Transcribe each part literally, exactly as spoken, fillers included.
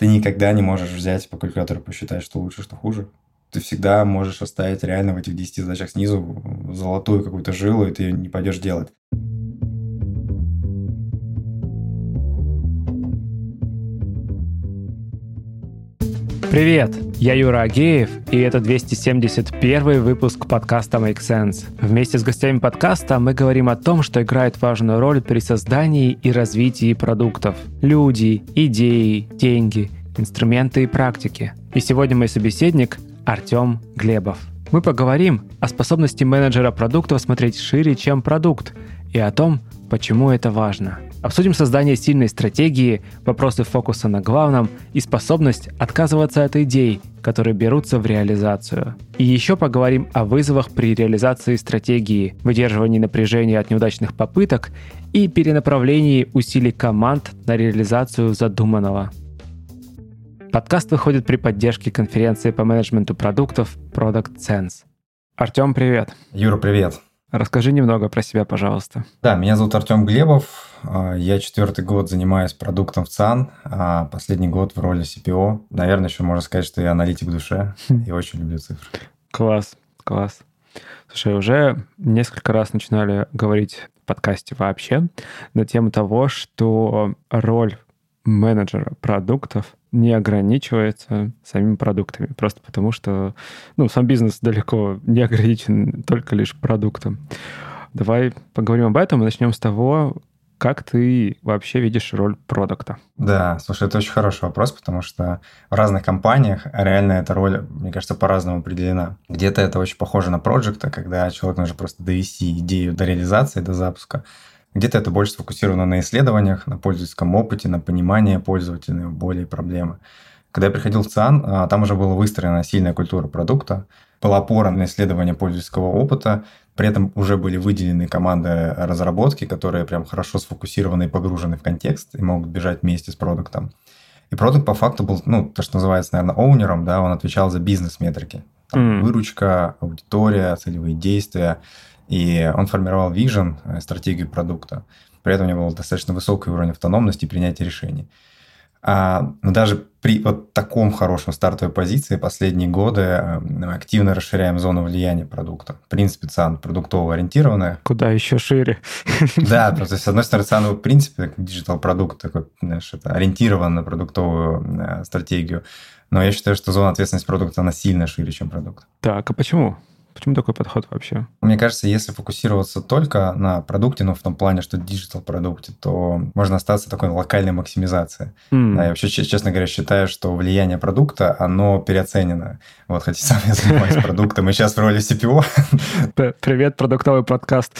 Ты никогда не можешь взять по калькулятору посчитать, что лучше, что хуже. Ты всегда можешь оставить реально в этих десяти задачах снизу золотую какую-то жилу, и ты ее не пойдешь делать. Привет, я Юра Агеев, и это двести семьдесят первый выпуск подкаста Make Sense. Вместе с гостями подкаста мы говорим о том, что играет важную роль при создании и развитии продуктов. Люди, идеи, деньги, инструменты и практики. И сегодня мой собеседник Артём Глебов. Мы поговорим о способности менеджера продуктов смотреть шире, чем продукт, и о том, почему это важно. Обсудим создание сильной стратегии, вопросы фокуса на главном и способность отказываться от идей, которые берутся в реализацию. И еще поговорим о вызовах при реализации стратегии, выдерживании напряжения от неудачных попыток и перенаправлении усилий команд на реализацию задуманного. Подкаст выходит при поддержке конференции по менеджменту продуктов ProductSense. Артём, привет. Юра, привет. Расскажи немного про себя, пожалуйста. Да, меня зовут Артём Глебов. Я четвертый год занимаюсь продуктом в Циан, а последний год в роли си пи о. Наверное, еще можно сказать, что я аналитик в душе и очень люблю цифры. Класс, класс. Слушай, уже несколько раз начинали говорить в подкасте вообще на тему того, что роль менеджера продуктов не ограничивается самими продуктами. Просто потому, что ну, сам бизнес далеко не ограничен только лишь продуктом. Давай поговорим об этом и начнем с того, как ты вообще видишь роль продукта. Да, слушай, это очень хороший вопрос, потому что в разных компаниях реально эта роль, мне кажется, по-разному определена. Где-то это очень похоже на проджекта, когда человек нужно просто довести идею до реализации, до запуска. Где-то это больше сфокусировано на исследованиях, на пользовательском опыте, на понимании пользователей, боли и проблемы. Когда я приходил в ЦИАН, там уже была выстроена сильная культура продукта, была опора на исследование пользовательского опыта, при этом уже были выделены команды разработки, которые прям хорошо сфокусированы и погружены в контекст и могут бежать вместе с продуктом. И продукт по факту был, ну, то, что называется, наверное, оунером, да, он отвечал за бизнес-метрики. Там, mm. Выручка, аудитория, целевые действия. И он формировал вижн, стратегию продукта. При этом у него был достаточно высокий уровень автономности и принятия решений. А, но даже при вот таком хорошем стартовой позиции последние годы мы активно расширяем зону влияния продукта. В принципе, ЦИАН продуктово ориентированная. Куда еще шире. Да, то есть, с одной стороны, ЦИАН, в принципе, диджитал-продукт, такой, знаешь, это ориентирован на продуктовую стратегию. Но я считаю, что зона ответственности продукта, она сильно шире, чем продукт. Так, а почему? Почему такой подход вообще? Мне кажется, если фокусироваться только на продукте, ну, в том плане, что диджитал-продукте, то можно остаться такой локальной максимизацией. Mm. Да, я вообще, честно говоря, считаю, что влияние продукта, оно переоценено. Вот, хотя сам я занимаюсь продуктом, и сейчас в роли си пи о. Привет, продуктовый подкаст.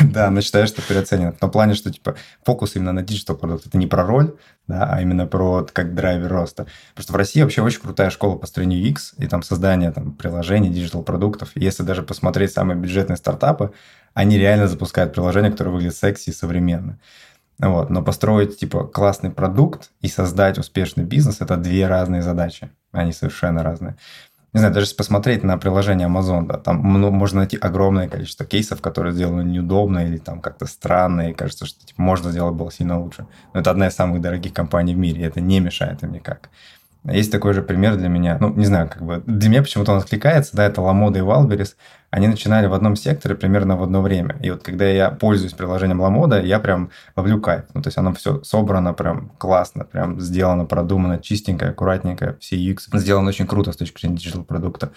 Да, но считаю, что переоценено. В том плане, что типа фокус именно на диджитал-продукт. Это не про роль, да, а именно про как драйвер роста. Потому что в России вообще очень крутая школа по построению ю экс, и там создание там, приложений, диджитал-продуктов. продуктов. Если даже посмотреть самые бюджетные стартапы, они реально запускают приложения, которые выглядят секси и современно. Вот. Но построить типа классный продукт и создать успешный бизнес – это две разные задачи. Они совершенно разные. Не знаю, даже если посмотреть на приложение Amazon, да, там можно найти огромное количество кейсов, которые сделаны неудобно или там как-то странно, и кажется, что типа, можно сделать было сильно лучше. Но это одна из самых дорогих компаний в мире, и это не мешает им никак. Есть такой же пример для меня. Ну, не знаю, как бы для меня почему-то он откликается, да, это Ламода и Wildberries. Они начинали в одном секторе примерно в одно время. И вот когда я пользуюсь приложением Ламода, я прям ловлю кайф. Ну, то есть оно все собрано прям классно, прям сделано, продумано, чистенько, аккуратненько, все ю экс. Сделано очень круто с точки зрения диджитал-продукта.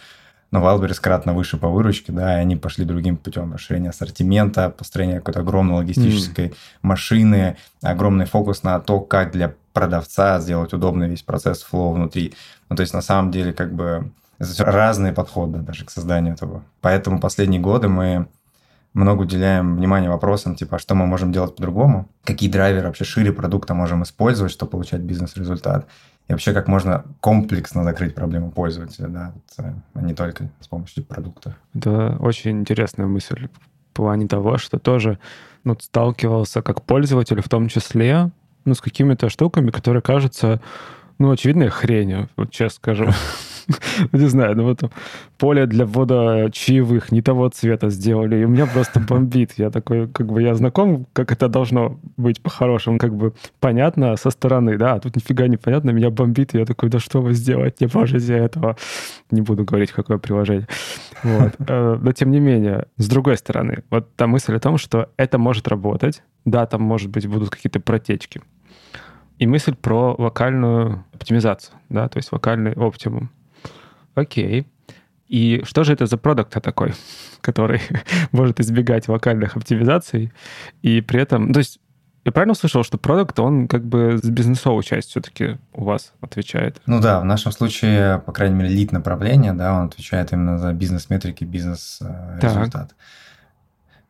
Но Wildberries кратно выше по выручке, да, и они пошли другим путем. Расширение ассортимента, построение какой-то огромной логистической mm. машины, огромный фокус на то, как для продавца сделать удобный весь процесс флоу внутри. Ну, то есть, на самом деле, как бы это разные подходы даже к созданию этого. Поэтому последние годы мы много уделяем внимания вопросам, типа, а что мы можем делать по-другому, какие драйверы вообще шире продукта можем использовать, чтобы получать бизнес-результат. И вообще, как можно комплексно закрыть проблему пользователя, да, а не только с помощью продукта. Это очень интересная мысль в плане того, что тоже ну, сталкивался как пользователь, в том числе ну, с какими-то штуками, которые кажутся, ну, очевидной хренью, вот честно скажу. не знаю, ну вот поле для ввода чаевых не того цвета сделали, и у меня просто бомбит. Я такой, как бы, я знаком, как это должно быть по-хорошему, как бы понятно со стороны, да, а тут нифига не понятно, меня бомбит, и я такой, да что вы сделаете, боже, из-за этого. Не буду говорить, какое приложение. Вот. Но тем не менее, с другой стороны, вот та мысль о том, что это может работать, да, там, может быть, будут какие-то протечки. И мысль про локальную оптимизацию, да, то есть локальный оптимум. Окей. И что же это за продукт такой, который может избегать локальных оптимизаций и при этом... То есть я правильно услышал, что продукт, он как бы с бизнесовой частью все-таки у вас отвечает? Ну да, в нашем случае, по крайней мере, лид направление, да, он отвечает именно за бизнес-метрики, бизнес-результат.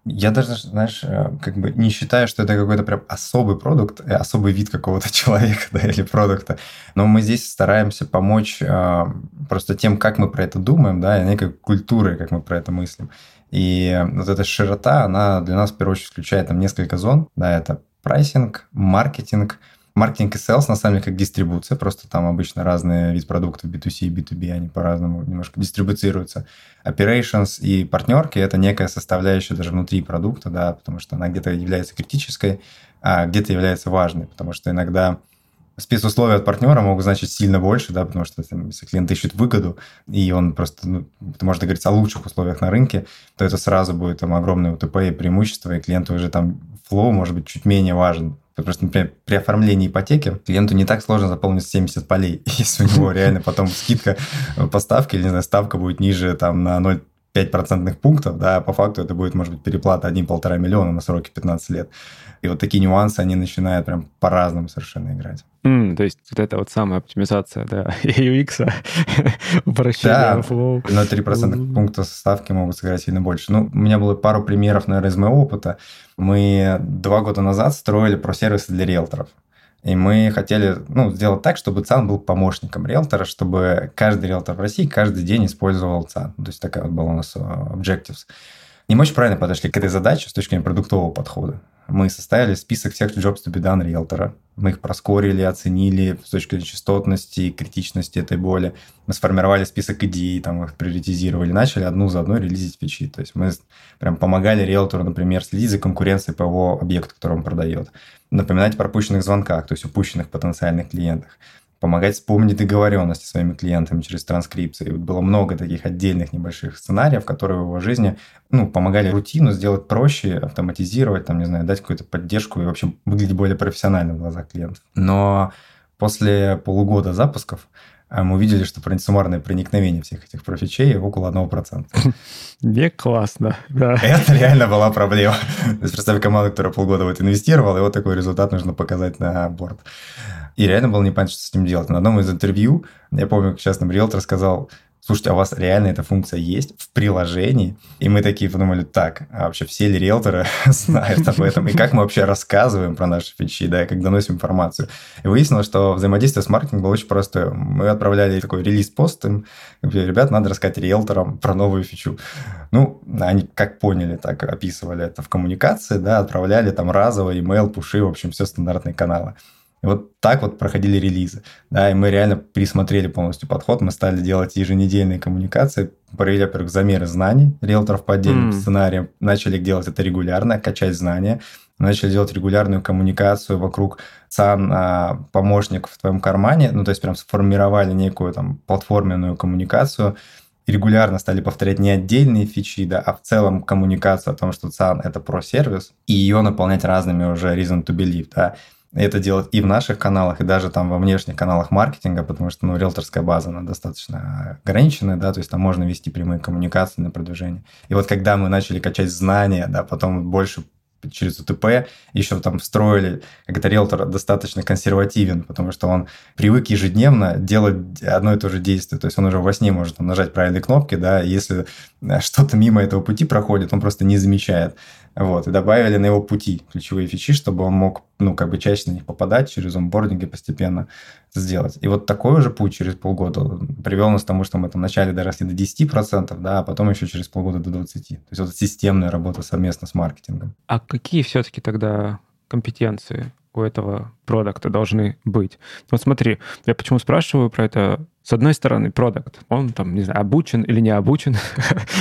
Я даже, знаешь, как бы не считаю, что это какой-то прям особый продукт, особый вид какого-то человека, да, или продукта. Но мы здесь стараемся помочь э, просто тем, как мы про это думаем, да, и некой культурой, как мы про это мыслим. И вот эта широта, она для нас в первую очередь включает там несколько зон. Да, это прайсинг, маркетинг. Маркетинг и селс, на самом деле, как дистрибуция. Просто там обычно разные вид продуктов би ту си и би ту би, они по-разному немножко дистрибуцируются. Operations и партнерки – это некая составляющая даже внутри продукта, да, потому что она где-то является критической, а где-то является важной, потому что иногда спецусловия от партнера могут значить сильно больше, да, потому что там, если клиент ищет выгоду, и он просто, ну, можно говорить о лучших условиях на рынке, то это сразу будет там огромное УТП и преимущество, и клиенту уже там флоу может быть чуть менее важен. Просто, например, при оформлении ипотеки клиенту не так сложно заполнить семьдесят полей, если у него реально потом скидка по ставке, или, не знаю, ставка будет ниже там на ноль целых пять десятых процента пунктов, да, по факту это будет, может быть, переплата один целых пять десятых миллиона на сроки пятнадцать лет. И вот такие нюансы, они начинают прям по-разному совершенно играть. Mm, то есть вот эта вот самая оптимизация, да, ю экс, упрощение флоу. Да, на три процента пункта ставки могут сыграть сильно больше. Ну, у меня было пару примеров, наверное, из моего опыта. Мы два года назад строили про-сервисы для риэлторов. И мы хотели, ну, сделать так, чтобы ЦИАН был помощником риэлтора, чтобы каждый риэлтор в России каждый день использовал ЦИАН. То есть такая вот была у нас objectives. И мы очень правильно подошли к этой задаче с точки зрения продуктового подхода. Мы составили список всех jobs to be done риэлтора. Мы их проскорили, оценили с точки зрения частотности и критичности этой боли. Мы сформировали список идей, там их приоритизировали, начали одну за одной релизить фичи. То есть мы прям помогали риэлтору, например, следить за конкуренцией по его объекту, который он продает. Напоминать о пропущенных звонках, то есть упущенных потенциальных клиентах. Помогать вспомнить договоренности своими клиентами через транскрипции. Было много таких отдельных небольших сценариев, которые в его жизни, ну, помогали рутину сделать проще, автоматизировать, там, не знаю, дать какую-то поддержку и вообще выглядеть более профессионально в глазах клиентов. Но после полугода запусков мы увидели, что суммарное проникновение всех этих профичей около одного процента. Не классно, да. Это реально была проблема. Представь команду, которая полгода вот инвестировала, и вот такой результат нужно показать на борт. И реально было непонятно, что с этим делать. На одном из интервью, я помню, сейчас нам риэлтор сказал: слушайте, а у вас реально эта функция есть в приложении? И мы такие подумали, так, а вообще все ли риэлторы знают об этом? И как мы вообще рассказываем про наши фичи, да, и как доносим информацию? И выяснилось, что взаимодействие с маркетингом было очень простое. Мы отправляли такой релиз-пост им, говорили, ребят, надо рассказать риэлторам про новую фичу. Ну, они как поняли, так описывали это в коммуникации, да, отправляли там разово, имейл, пуши, в общем, все стандартные каналы. И вот так вот проходили релизы, да, и мы реально пересмотрели полностью подход, мы стали делать еженедельные коммуникации, провели, во-первых, замеры знаний риэлторов по отдельным mm. сценариям, начали делать это регулярно, качать знания, начали делать регулярную коммуникацию вокруг ЦИАН, помощник в твоем кармане, ну, то есть прям сформировали некую там платформенную коммуникацию, регулярно стали повторять не отдельные фичи, да, а в целом коммуникацию о том, что ЦИАН – это про-сервис, и ее наполнять разными уже reason to believe, да. Это делать и в наших каналах, и даже там во внешних каналах маркетинга, потому что, ну, риэлторская база, она достаточно ограниченная, да, то есть там можно вести прямые коммуникации на продвижение. И вот когда мы начали качать знания, да, потом больше через УТП, еще там встроили, как это риэлтор достаточно консервативен, потому что он привык ежедневно делать одно и то же действие, то есть он уже во сне может там нажать правильные кнопки, да, и если что-то мимо этого пути проходит, он просто не замечает. Вот, и добавили на его пути ключевые фичи, чтобы он мог, ну, как бы чаще на них попадать, через онбординги постепенно сделать. И вот такой же путь через полгода привел нас к тому, что мы там вначале доросли до десяти процентов, да, а потом еще через полгода до двадцати процентов. То есть вот системная работа совместно с маркетингом. А какие все-таки тогда компетенции у этого продукта должны быть. Вот смотри, я почему спрашиваю про это? С одной стороны, продукт, он там, не знаю, обучен или не обучен,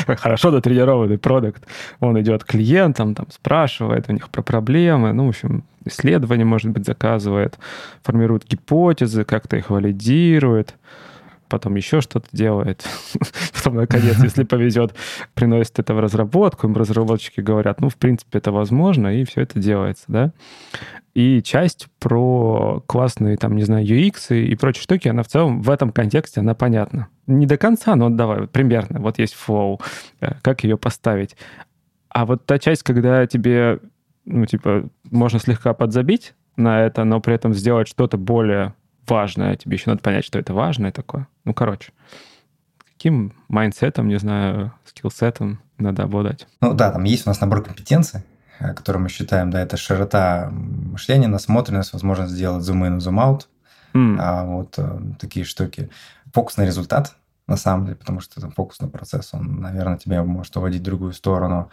хорошо дотренированный продукт, он идет к клиентам, там, спрашивает у них про проблемы, ну, в общем, исследования, может быть, заказывает, формирует гипотезы, как-то их валидирует, потом еще что-то делает, потом, наконец, если повезет, приносит это в разработку, им разработчики говорят, ну, в принципе, это возможно, и все это делается, да. И часть про классные, там, не знаю, ю экс и, и прочие штуки, она в целом в этом контексте, она понятна. Не до конца, но давай, вот примерно, вот есть flow, как ее поставить. А вот та часть, когда тебе, ну, типа, можно слегка подзабить на это, но при этом сделать что-то более важное, тебе еще надо понять, что это важное такое. Ну, короче, каким майндсетом, не знаю, скиллсетом надо обладать? Ну, да, там есть у нас набор компетенций, который мы считаем, да, это широта мышления, насмотренность, возможность сделать zoom-in и zoom-out, mm. а вот такие штуки. Фокус на результат, на самом деле, потому что там, фокус на процесс, он, наверное, тебя может уводить в другую сторону.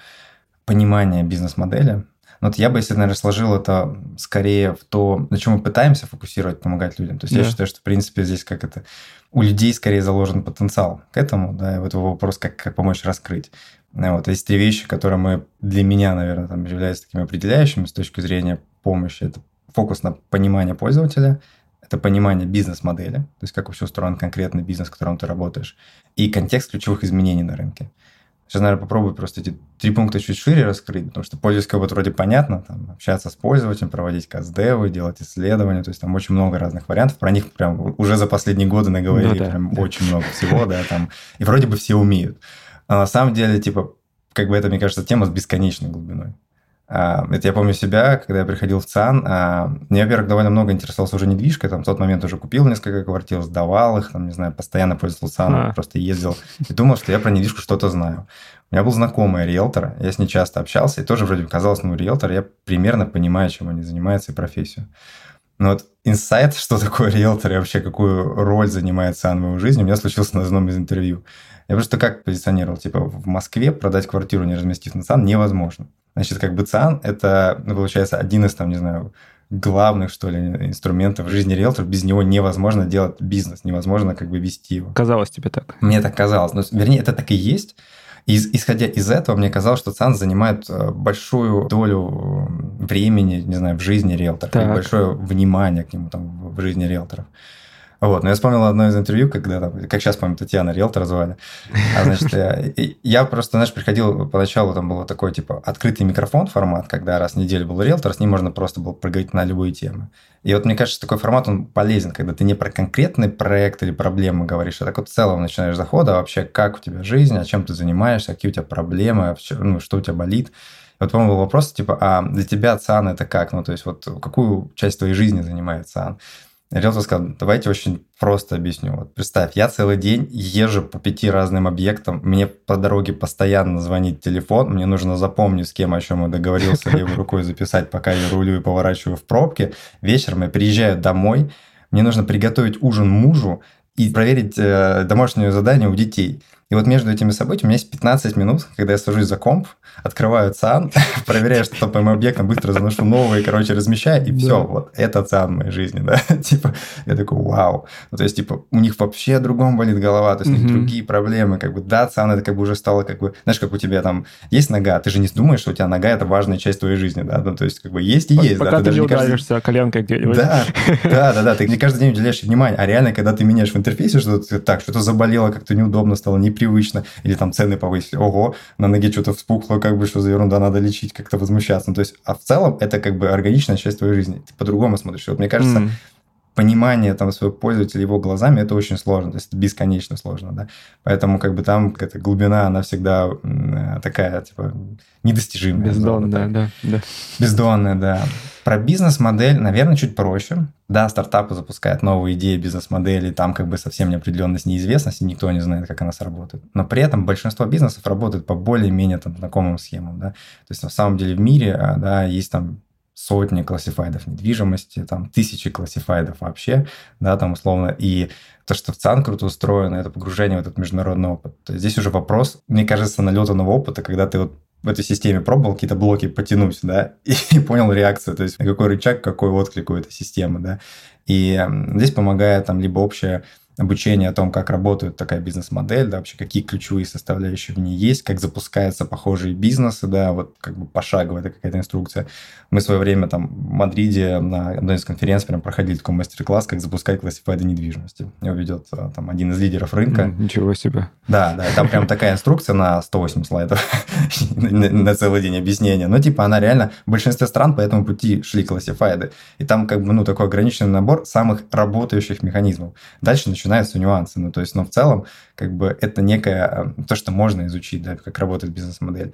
Понимание бизнес-модели. Вот я бы, если, наверное, сложил это скорее в то, на чем мы пытаемся фокусировать, помогать людям. То есть yeah. я считаю, что, в принципе, здесь как это... У людей скорее заложен потенциал к этому, да, и вот его вопрос, как, как помочь раскрыть. Вот, есть три вещи, которые мы, для меня, наверное, там, являются такими определяющими с точки зрения помощи. Это фокус на понимание пользователя, это понимание бизнес-модели, то есть как вообще устроен конкретный бизнес, в котором ты работаешь, и контекст ключевых изменений на рынке. Сейчас, наверное, попробую просто эти три пункта чуть шире раскрыть, потому что пользовательское опыт вроде понятно, там, общаться с пользователем, проводить кастдевы, делать исследования, то есть там очень много разных вариантов, про них прям уже за последние годы наговорили, ну, да, прям да. очень много всего, да, там, и вроде бы все умеют. Но на самом деле, типа, как бы это, мне кажется, тема с бесконечной глубиной. Это я помню себя, когда я приходил в Циан, мне, во-первых, довольно много интересовался уже недвижкой, там в тот момент уже купил несколько квартир, сдавал их, там, не знаю, постоянно пользовался Цианом, а. просто ездил и думал, что я про недвижку что-то знаю. У меня был знакомый риэлтор, я с ней часто общался, и тоже вроде бы казалось, ну, риэлтор, я примерно понимаю, чем они занимаются и профессию. Но вот инсайт, что такое риэлтор и вообще какую роль занимает Циан в моей жизни, у меня случился на одном из интервью. Я просто как позиционировал, типа, в Москве продать квартиру, не разместив на Циан, невозможно. Значит, как бы Циан – это, ну, получается, один из, там, не знаю, главных, что ли, инструментов в жизни риэлторов. Без него невозможно делать бизнес, невозможно как бы вести его. Казалось тебе так? Мне так казалось. Но, вернее, это так и есть. И, исходя из этого, мне казалось, что Циан занимает большую долю времени, не знаю, в жизни риэлторов, так. И большое внимание к нему там в жизни риэлторов. Вот, но я вспомнил одно из интервью, когда, там, как сейчас, по-моему, Татьяна риэлтора звали. А, значит, я, я просто, знаешь, приходил, поначалу там было такой, типа, открытый микрофон формат, когда раз в неделю был риэлтор, с ним можно просто было проговорить на любые темы. И вот, мне кажется, такой формат, он полезен, когда ты не про конкретный проект или проблемы говоришь, а так вот в целом начинаешь заход, а вообще, как у тебя жизнь, а чем ты занимаешься, какие у тебя проблемы, ну, что у тебя болит. Вот, по-моему, был вопрос, типа, а для тебя Циан это как? Ну, то есть, вот, какую часть твоей жизни занимает Циан? Риэлтор сказал, давайте очень просто объясню. Вот представь, я целый день езжу по пяти разным объектам, мне по дороге постоянно звонит телефон, мне нужно запомнить, с кем, о чем я договорился, левой рукой записать, пока я рулю и поворачиваю в пробке. Вечером я приезжаю домой, мне нужно приготовить ужин мужу и проверить домашнее задание у детей. И вот между этими событиями у меня есть пятнадцать минут, когда я сажусь за комп, открываю Циан, проверяю, что по моим объектам, быстро заношу новые, короче, размещаю, и все, вот это Циан в моей жизни, да. Типа, я такой, вау. То есть, типа, у них вообще о другом болит голова, то есть, у них другие проблемы, как бы, да, Циан, это как бы уже стало, как бы, знаешь, как у тебя там есть нога, ты же не думаешь, что у тебя нога – это важная часть твоей жизни, да, то есть, как бы, есть и есть. Пока ты не ударишься коленкой где-нибудь. Да, да, да, ты не каждый день уделяешь внимание, а реально, когда ты меняешь в интерфейсе, что-то так, что-то заболело, как-то неудобно стало, не привычно, или там цены повысили, ого, на ноге что-то вспухло, как бы, что за ерунда, надо лечить, как-то возмущаться. Ну, то есть, а в целом это как бы органичная часть твоей жизни. Ты по-другому смотришь. Вот, мне кажется, mm. понимание там своего пользователя его глазами, это очень сложно, то есть, это бесконечно сложно, да. Поэтому как бы там какая-то глубина, она всегда такая, типа, недостижимая. Бездонная, зона, да, да. Бездонная, да. Про бизнес-модель, наверное, чуть проще. Да, стартапы запускают новые идеи, бизнес-модели, там как бы совсем неопределенность, неизвестность, и никто не знает, как она сработает. Но при этом большинство бизнесов работает по более-менее там, знакомым схемам. Да? То есть на самом деле в мире да, есть там сотни классифайдов недвижимости, там тысячи классифайдов вообще, да, там условно. И то, что в Циан круто устроено, это погружение в этот международный опыт. То есть здесь уже вопрос, мне кажется, налетанного опыта, когда ты вот в этой системе пробовал какие-то блоки потянуть, да, и понял реакцию, то есть какой рычаг, какой отклик у этой системы, да. И здесь помогает там либо общее обучение о том, как работает такая бизнес-модель, да, вообще какие ключевые составляющие в ней есть, как запускаются похожие бизнесы, да, вот как бы пошаговая какая-то инструкция. Мы в свое время там в Мадриде на одной из конференций прям проходили такой мастер-класс, как запускать классифайды недвижимости. Его ведет там один из лидеров рынка. Ничего себе. Да, да, там прям такая инструкция на сто восемь слайдов на целый день объяснения. Но типа она реально, в большинстве стран по этому пути шли классифайды. И там как бы, ну, такой ограниченный набор самых работающих механизмов. Дальше начинается Начинаются нюансы, ну то есть, но в целом как бы это некое то, что можно изучить, да, как работает бизнес-модель.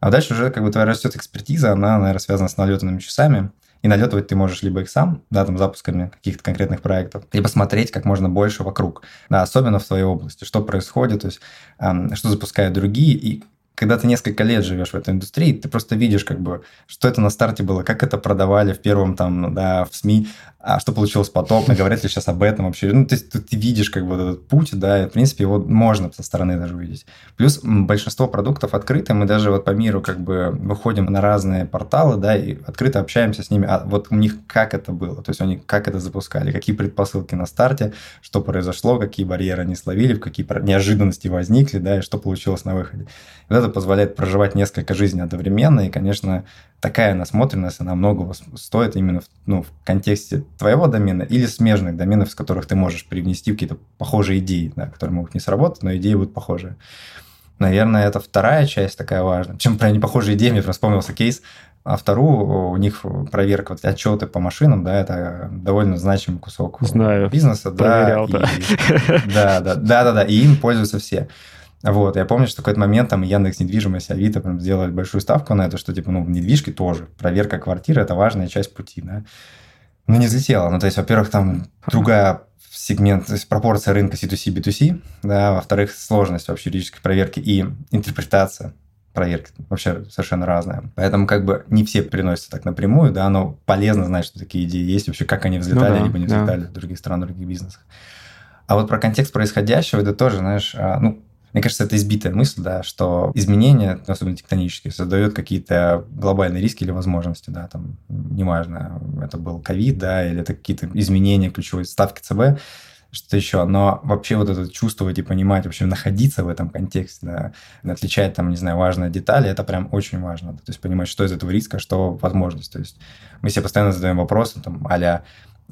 А дальше уже как бы твоя растет экспертиза, она, наверное, связана с налетанными часами. И налетывать ты можешь либо их сам, да, там, запусками каких-то конкретных проектов, либо смотреть как можно больше вокруг, да, особенно в своей области, что происходит, то есть, эм, что запускают другие. И когда ты несколько лет живешь в этой индустрии, ты просто видишь, как бы, что это на старте было, как это продавали в первом, там, да, в СМИ, а что получилось потом, а говорят ли сейчас об этом вообще. Ну, то есть ты, ты видишь, как бы, этот путь, да, и, в принципе, его можно со стороны даже увидеть. Плюс большинство продуктов открыты, мы даже вот по миру, как бы, выходим на разные порталы, да, и открыто общаемся с ними, а вот у них как это было, то есть они как это запускали, какие предпосылки на старте, что произошло, какие барьеры они словили, какие неожиданности возникли, да, и что получилось на выходе. Позволяет проживать несколько жизней одновременно, и, конечно, такая насмотренность, она многого стоит именно в, ну, в контексте твоего домена или смежных доменов, с которых ты можешь привнести какие-то похожие идеи, да, которые могут не сработать, но идеи будут похожие. Наверное, это вторая часть такая важная. Чем про непохожие идеи, мне вспомнился кейс Автору, у них проверка, вот, отчеты по машинам, да, это довольно значимый кусок Знаю. бизнеса. Проверял, да, и, да, да, да, да, да, и им пользуются все. Вот, я помню, что в какой-то момент там Яндекс.Недвижимость, Авито прям сделали большую ставку на это, что типа, ну, в недвижке тоже проверка квартиры – это важная часть пути, да. Ну, не взлетело. Ну, то есть, во-первых, там другая сегмент, то есть пропорция рынка си ту си, би ту си, да, во-вторых, сложность вообще юридической проверки и интерпретация проверки вообще совершенно разная. Поэтому как бы не все приносятся так напрямую, да, но полезно знать, что такие идеи есть, вообще как они взлетали, ну, да, либо не взлетали, да, в других странах, в других бизнесах. А вот про контекст происходящего, это тоже, знаешь, ну, мне кажется, это избитая мысль, да, что изменения, особенно тектонические, создают какие-то глобальные риски или возможности, да, там, неважно, это был ковид, да, или это какие-то изменения ключевой ставки ЦБ, что-то еще, но вообще вот это чувствовать и понимать, вообще находиться в этом контексте, да, отличать там, не знаю, важные детали, это прям очень важно, да, то есть понимать, что из этого риска, что возможность, то есть мы себе постоянно задаем вопросы, там, а-ля,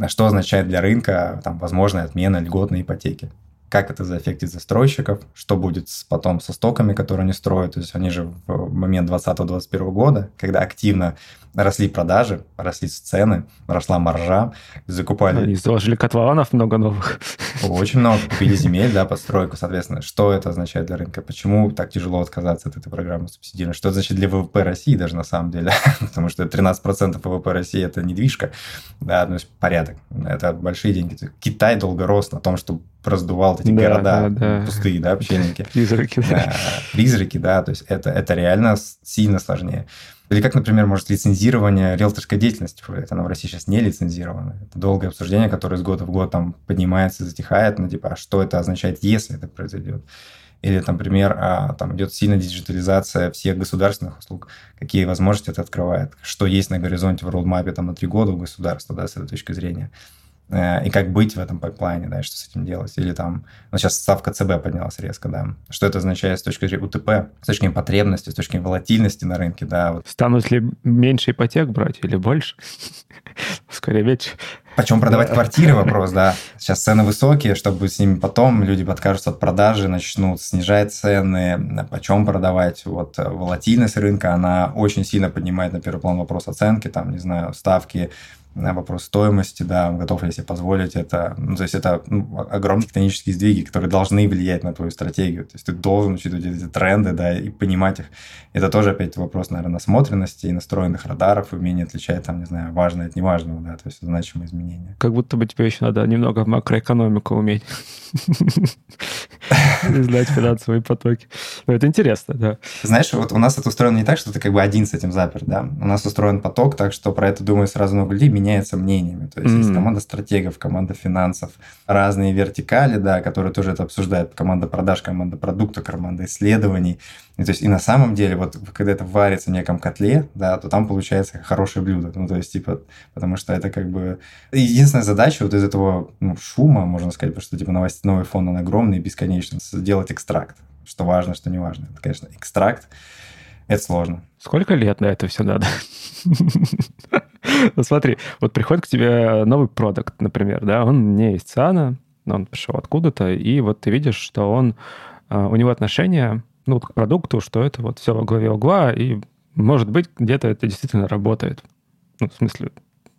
что означает для рынка, там, возможная отмена льготной ипотеки. Как это заэффектит застройщиков, что будет потом со стоками, которые они строят. То есть они же в момент двадцатого-двадцать первого года, когда активно росли продажи, росли цены, росла маржа, закупали... Они заложили котлованов много новых. Очень много. Купили земель, да, подстройку, соответственно. Что это означает для рынка? Почему так тяжело отказаться от этой программы субсидирования? Что это значит для вэ вэ пэ России даже на самом деле? Потому что тринадцать процентов вэ вэ пэ России – это недвижка. Да, ну, порядок. Это большие деньги. Китай долго рос на том, что раздувал эти, да, города, да, да, пустые, да, пчельники. Призраки, да. Призраки, да, то есть это, это реально сильно сложнее. Или как, например, может лицензирование риэлторской деятельности, оно в России сейчас не лицензировано. Это долгое обсуждение, которое с года в год там поднимается, затихает, ну типа, а что это означает, если это произойдет? Или, например, а, там идет сильная диджитализация всех государственных услуг. Какие возможности это открывает? Что есть на горизонте в роудмапе там на три года у государства, да, с этой точки зрения? И как быть в этом пайплайне, да, и что с этим делать. Или там, ну, сейчас ставка ЦБ поднялась резко, да. Что это означает с точки зрения у тэ пэ, с точки зрения потребности, с точки зрения волатильности на рынке, да. Вот. Станут ли меньше ипотек брать или больше? Скорее меньше. Почему продавать квартиры, вопрос, да. Сейчас цены высокие, что будет с ними потом, люди откажутся от продажи, начнут снижать цены, почем продавать. Вот волатильность рынка, она очень сильно поднимает на первый план вопрос оценки, там, не знаю, ставки, вопрос стоимости, да, готов ли себе позволить это. Ну, то есть это, ну, огромные тектонические сдвиги, которые должны влиять на твою стратегию. То есть ты должен учитывать эти тренды, да, и понимать их. Это тоже, опять, вопрос, наверное, насмотренности и настроенных радаров, умение отличать, там, не знаю, важное от неважного, да, то есть значимые изменения. Как будто бы тебе еще надо немного макроэкономику уметь. знать финансовые потоки. Но это интересно, да. Знаешь, вот у нас это устроено не так, что ты как бы один с этим запер, да. У нас устроен поток, так что про это думаю сразу много людей, меняется мнениями. То есть mm-hmm. есть команда стратегов, команда финансов, разные вертикали, да, которые тоже это обсуждают. Команда продаж, команда продукта, команда исследований. И, то есть, и на самом деле, вот когда это варится в неком котле, да, то там получается хорошее блюдо. Ну, то есть, типа, потому что это как бы... Единственная задача вот из этого ну, шума, можно сказать, потому что типа новостной фон, он огромный и бесконечный, сделать экстракт. Что важно, что не важно. Это, конечно, экстракт. Это сложно. Сколько лет на это все надо? Ну, смотри, вот приходит к тебе новый продакт, например, да, он не из Циана, но он пришел откуда-то, и вот ты видишь, что он... У него отношения... ну, к продукту, что это вот все во главе угла, и, может быть, где-то это действительно работает. Ну, в смысле,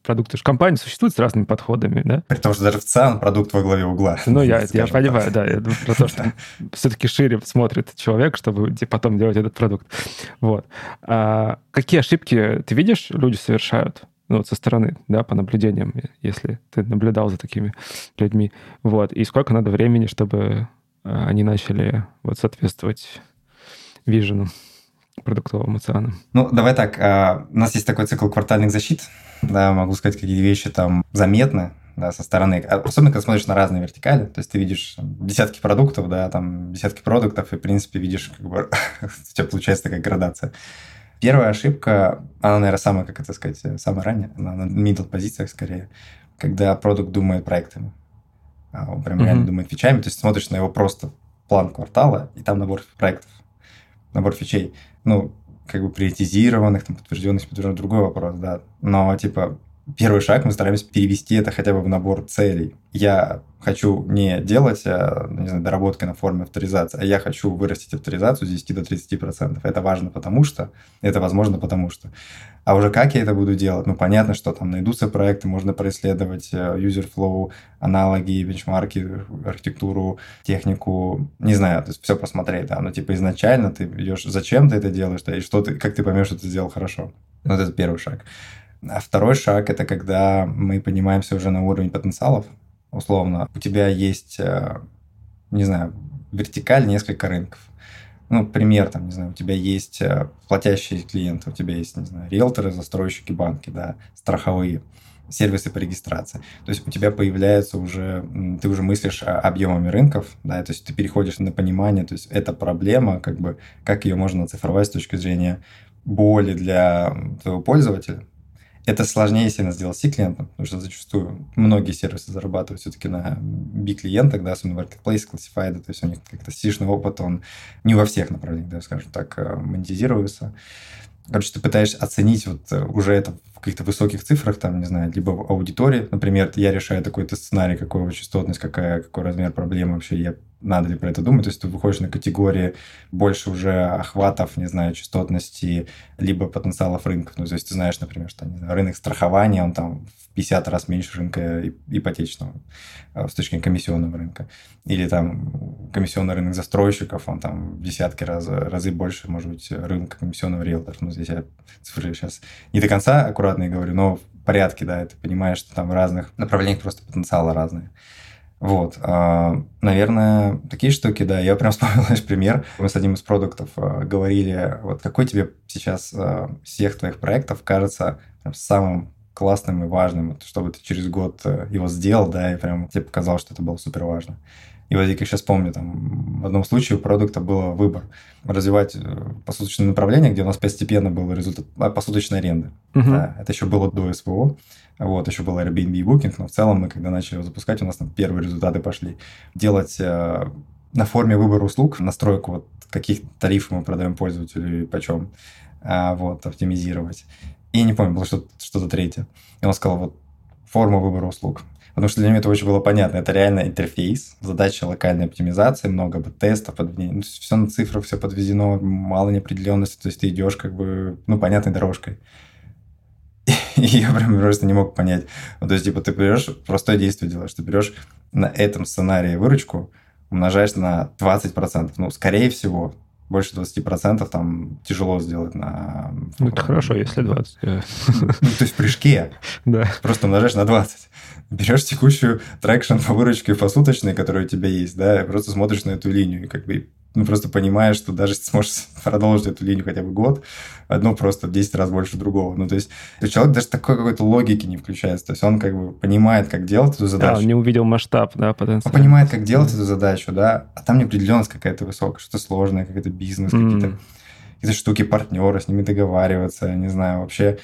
продукты же компании существуют с разными подходами, да? При том, что даже в ЦАН продукт во главе угла. Ну, я, я понимаю, да, я думаю про то, что все-таки шире смотрит человек, чтобы потом делать этот продукт. Вот. А какие ошибки, ты видишь, люди совершают? Ну, вот со стороны, да, по наблюдениям, если ты наблюдал за такими людьми. Вот. И сколько надо времени, чтобы они начали вот соответствовать вижену продуктовому циану. Ну, давай так. У нас есть такой цикл квартальных защит. Да, могу сказать, какие вещи там заметны, да, со стороны. Особенно, когда смотришь на разные вертикали. То есть ты видишь десятки продуктов, да, там десятки продуктов, и, в принципе, видишь, как бы у тебя получается такая градация. Первая ошибка, она, наверное, самая, как это сказать, самая ранняя, она на middle позициях скорее, когда продукт думает проектами. Он прям mm-hmm. реально думает фичами. То есть смотришь на его просто план квартала, и там набор проектов. Набор фичей, ну, как бы приоритизированных, там, подтвержденных, подтвержденных, другой вопрос, да. Но, типа, первый шаг мы стараемся перевести это хотя бы в набор целей. Я хочу не делать, не знаю, доработки на форме авторизации, а я хочу вырастить авторизацию с десяти до тридцати процентов. Это важно потому что, это возможно потому что. А уже как я это буду делать? Ну, понятно, что там найдутся проекты, можно происследовать user flow, аналоги, бенчмарки, архитектуру, технику, не знаю, то есть все посмотреть, да, но типа изначально ты идешь, зачем ты это делаешь, да, и что ты, как ты поймешь, что ты сделал хорошо. Вот это первый шаг. А второй шаг – это когда мы поднимаемся уже на уровень потенциалов. Условно, у тебя есть, не знаю, вертикаль несколько рынков. Ну, пример, там, не знаю, у тебя есть платящие клиенты, у тебя есть, не знаю, риэлторы, застройщики, банки, да, страховые, сервисы по регистрации. То есть у тебя появляется уже, ты уже мыслишь объемами рынков, да, то есть ты переходишь на понимание, то есть эта проблема, как бы, как ее можно оцифровать с точки зрения боли для твоего пользователя. Это сложнее, если нас сделать си-клиентом, потому что зачастую многие сервисы зарабатывают все-таки на би-клиентах, да, особенно marketplace, classified, то есть у них как-то си-шный опыт, он не во всех направлениях, да, скажем так, монетизируется. Короче, ты пытаешься оценить вот уже это в каких-то высоких цифрах, там, не знаю, либо в аудитории, например, я решаю такой-то сценарий, какая частотность, какая, какой размер проблемы вообще, я, надо ли про это думать, то есть ты выходишь на категории больше уже охватов, не знаю, частотности, либо потенциалов рынков, ну, то есть ты знаешь, например, что не знаю, рынок страхования, он там в пятьдесят раз меньше рынка ипотечного с точки зрения комиссионного рынка, или там комиссионный рынок застройщиков, он там в десятки раз, разы больше, может быть, рынка комиссионного риэлтора, ну, здесь я цифры сейчас не до конца аккуратно говорю, но в порядке, да, ты понимаешь, что там в разных направлениях просто потенциалы разные. Вот, наверное, такие штуки, да, я прям вспомнил наш пример. Мы с одним из продуктов говорили, вот какой тебе сейчас всех твоих проектов кажется самым классным и важным, чтобы ты через год его сделал, да, и прям тебе показалось, что это было супер важно. И вот я как сейчас помню, там, в одном случае у продукта был выбор развивать посуточное направление, где у нас постепенно был результат посуточной аренды. Uh-huh. Да, это еще было до СВО, вот, еще был Airbnb и Booking, но в целом мы, когда начали его запускать, у нас там первые результаты пошли. Делать э, на форме выбора услуг, настройку, вот, каких тарифов мы продаем пользователю и почем, э, вот, оптимизировать. И не помню, было что-то, что-то третье. И он сказал, вот, форма выбора услуг. Потому что для меня это очень было понятно. Это реально интерфейс, задача локальной оптимизации, много бы тестов, ну, все на цифрах, все подведено, мало неопределенности, то есть ты идешь как бы, ну, понятной дорожкой. И, и я прям просто не мог понять. Ну, то есть, типа, ты берешь, простое действие делаешь, ты берешь на этом сценарии выручку, умножаешь на двадцать процентов, ну, скорее всего, больше двадцать процентов там тяжело сделать на... Ну, это хорошо, если двадцать. Ну, то есть в прыжке. Да. Просто умножаешь на двадцать. Берешь текущую трекшн по выручке посуточной, которая у тебя есть, да, и просто смотришь на эту линию, и как бы ну, просто понимаешь, что даже если сможешь продолжить эту линию хотя бы год, одно просто в десять раз больше другого. Ну, то есть у человека даже такой какой-то логики не включается. То есть он как бы понимает, как делать эту задачу. Да, он не увидел масштаб, да, потенциал. Он понимает, как делать эту задачу, да, а там неопределенность какая-то высокая, что-то сложное, какой-то бизнес, mm-hmm. какие-то, какие-то штуки партнеры, с ними договариваться, не знаю, вообще...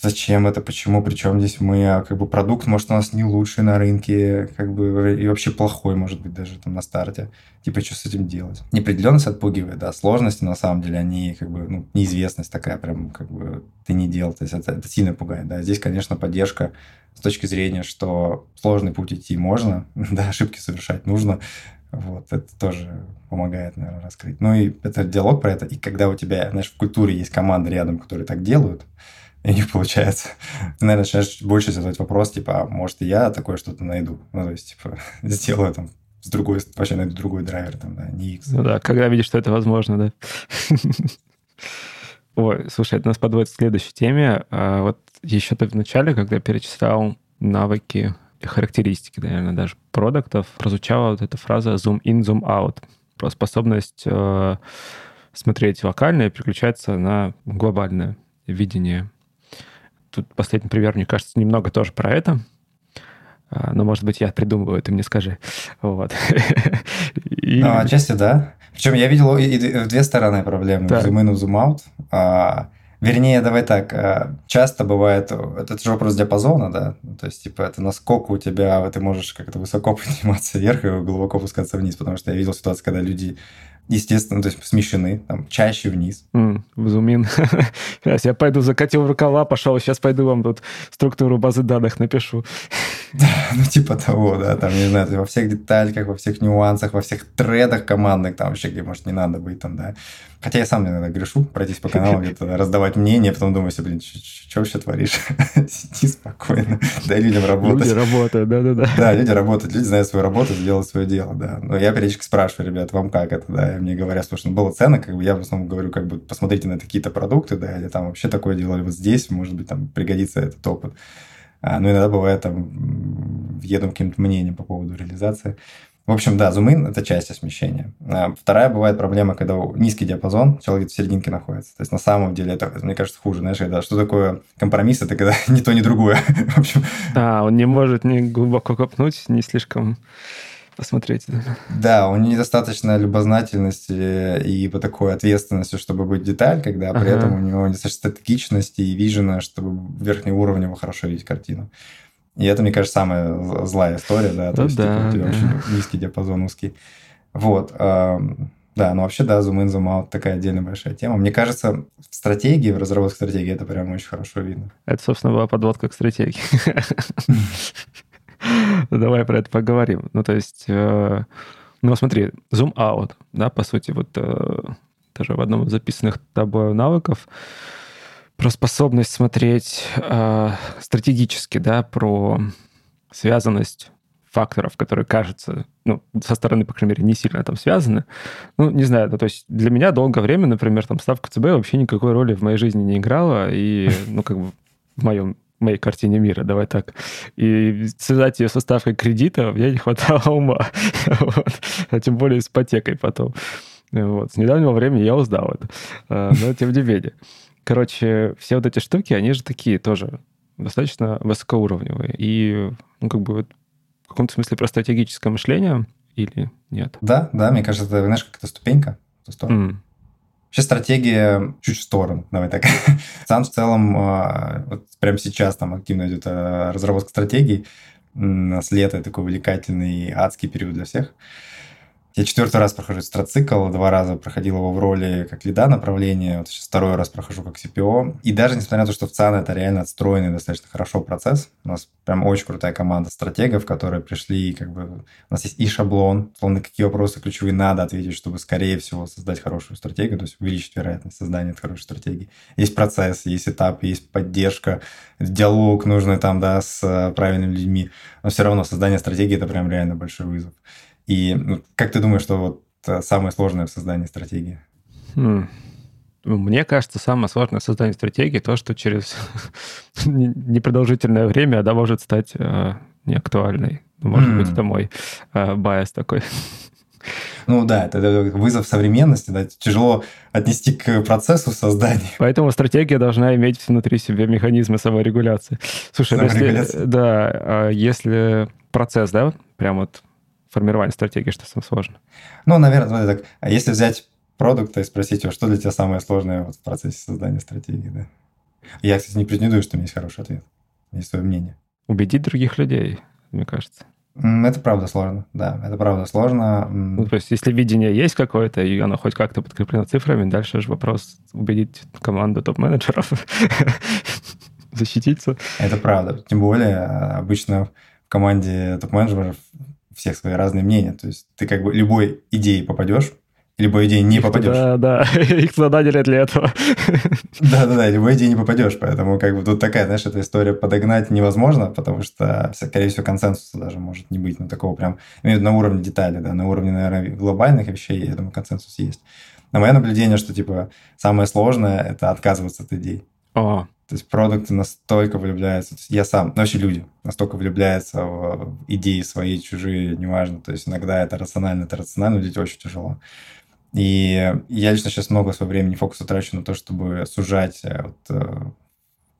Зачем это? Почему? Причем здесь мы? А как бы продукт, может, у нас не лучший на рынке, как бы и вообще плохой, может быть, даже там на старте. Типа, что с этим делать? Неопределенность отпугивает, да, сложности, на самом деле, они как бы, ну, неизвестность такая прям, как бы, ты не делал, то есть это, это сильно пугает, да. Здесь, конечно, поддержка с точки зрения, что сложный путь идти можно, да, ошибки совершать нужно, вот, это тоже помогает, наверное, раскрыть. Ну, и это диалог про это, и когда у тебя, знаешь, в культуре есть команды рядом, которые так делают, и не получается. Ты, наверное, начинаешь больше задавать вопрос, типа, а может, и я такое что-то найду? Ну, то есть, типа, сделаю там с другой, вообще найду другой драйвер, там, да, не X. Ну да, когда видишь, что это возможно, да. Ой, слушай, это нас подводит к следующей теме. Вот еще ты вначале, когда перечислял навыки, характеристики, наверное, даже продуктов, прозвучала вот эта фраза «zoom-in, zoom-out», про способность смотреть локально и переключаться на глобальное видение. Тут последний пример, мне кажется, немного тоже про это. Но, может быть, я придумываю, ты мне скажи. Вот. И... Ну, отчасти, да. Причем я видел в две стороны проблемы. Да. Zoom in и zoom out. Вернее, давай так, часто бывает, это же вопрос диапазона, да, то есть, типа, это насколько у тебя, ты можешь как-то высоко подниматься вверх и глубоко опускаться вниз, потому что я видел ситуацию, когда люди, естественно, то есть, смещены, там, чаще вниз. Mm, в зум-ин. Сейчас я пойду, закатил рукава, пошел, сейчас пойду вам тут структуру базы данных напишу. Да, ну, типа того, да, там, не знаю, во всех детальках, во всех нюансах, во всех тредах командных, там, вообще, где, может, не надо быть, там, да. Хотя я сам иногда грешу, пройтись по каналу, где-то раздавать мнение, потом думаю себе, блин, что вообще творишь? Сиди спокойно, дай людям работать. Люди работают, да-да-да. Да, люди работают, люди знают свою работу, делают свое дело, да. Но я периодически спрашиваю, ребят, вам как это, да, и мне говорят, слушай, ну, было ценно, как бы я в основном говорю, как бы, посмотрите на какие-то продукты, да, или там вообще такое делали вот здесь, может быть, там пригодится этот опыт. А, ну, иногда бывает, там, еду каким-то мнением по поводу реализации. В общем, да, зум-ин – это часть смещения. Вторая бывает проблема, когда низкий диапазон, человек в серединке находится. То есть, на самом деле, это, мне кажется, хуже. Знаешь, когда, что такое компромисс? Это когда ни то, ни другое. В общем... А, он не может ни глубоко копнуть, ни слишком посмотреть. Да, у него недостаточно любознательности и по такой ответственности, чтобы быть деталь, когда при ага. этом у него недостаточно стратегичности и вижена, чтобы верхнеуровнево хорошо видеть картину. И это, мне кажется, самая злая история, да, то ну, есть да, типа, у тебя да. очень низкий диапазон, узкий. Вот, э, да, ну вообще, да, zoom in, zoom out, такая отдельная большая тема. Мне кажется, в стратегии, в разработке стратегии это прям очень хорошо видно. Это, собственно, была подводка к стратегии. Давай про это поговорим. Ну, то есть, ну, смотри, zoom out, да, по сути, вот даже в одном из записанных тобой навыков про способность смотреть э, стратегически, да, про связанность факторов, которые, кажется, ну, со стороны, по крайней мере, не сильно там связаны. Ну, не знаю, ну, то есть для меня долгое время, например, там ставка ЦБ вообще никакой роли в моей жизни не играла, и, ну, как бы в моем, моей картине мира, давай так. И связать ее со ставкой кредита мне не хватало ума, вот. А тем более с ипотекой потом. Вот. С недавнего времени я узнал это, но тем не менее. Короче, все вот эти штуки, они же такие тоже достаточно высокоуровневые. И, ну, как бы, вот, в каком-то смысле про стратегическое мышление или нет? Да, да, мне кажется, это, знаешь, как-то ступенька в ту сторону. Mm. Вообще стратегия чуть в сторону, давай так. Сам в целом, вот прямо сейчас там активно идет разработка стратегий. С лета такой увлекательный адский период для всех. Я четвертый раз прохожу страцикл, два раза проходил его в роли как лида направления, вот сейчас второй раз прохожу как си пи о. И даже несмотря на то, что в ЦАН это реально отстроенный достаточно хорошо процесс, у нас прям очень крутая команда стратегов, которые пришли, как бы у нас есть и шаблон, словно какие вопросы ключевые надо ответить, чтобы скорее всего создать хорошую стратегию, то есть увеличить вероятность создания хорошей стратегии. Есть процесс, есть этап, есть поддержка, диалог нужный там, да, с правильными людьми, но все равно создание стратегии это прям реально большой вызов. И как ты думаешь, что вот самое сложное в создании стратегии? Хм. Мне кажется, самое сложное создание стратегии то, что через непродолжительное время она может стать э, неактуальной. Может mm. быть, это мой э, байс такой. Ну да, это вызов современности, да, тяжело отнести к процессу создания. Поэтому стратегия должна иметь внутри себя механизмы саморегуляции. Слушай, саморегуляции. Если, да, если процесс, да, прям вот формирование стратегии, что самое сложное? Ну, наверное, так, а если взять продукта и спросить его, что для тебя самое сложное вот в процессе создания стратегии, да? Я, кстати, не претендую, что у меня есть хороший ответ, у меня есть свое мнение. Убедить других людей, мне кажется. Это правда сложно, да, это правда сложно. Ну, то есть, если видение есть какое-то, и оно хоть как-то подкреплено цифрами, дальше же вопрос убедить команду топ-менеджеров защититься. Это правда. Тем более, обычно в команде топ-менеджеров всех свои разные мнения. То есть, ты как бы любой идеей попадешь, любой идеей не их попадешь. Да, да, их туда не для этого. Да-да-да, любой идеей не попадешь, поэтому как бы тут такая, знаешь, эта история подогнать невозможно, потому что, скорее всего, консенсуса даже может не быть, ну, такого прям, на уровне деталей, да, на уровне, наверное, глобальных вещей, я думаю, консенсус есть. Но мое наблюдение, что, типа, самое сложное – это отказываться от идей. О. То есть продукты настолько влюбляются, я сам, ну, вообще люди настолько влюбляются в идеи свои, чужие, неважно, то есть иногда это рационально, это рационально, людям очень тяжело. И я лично сейчас много своего времени фокуса трачу на то, чтобы сужать вот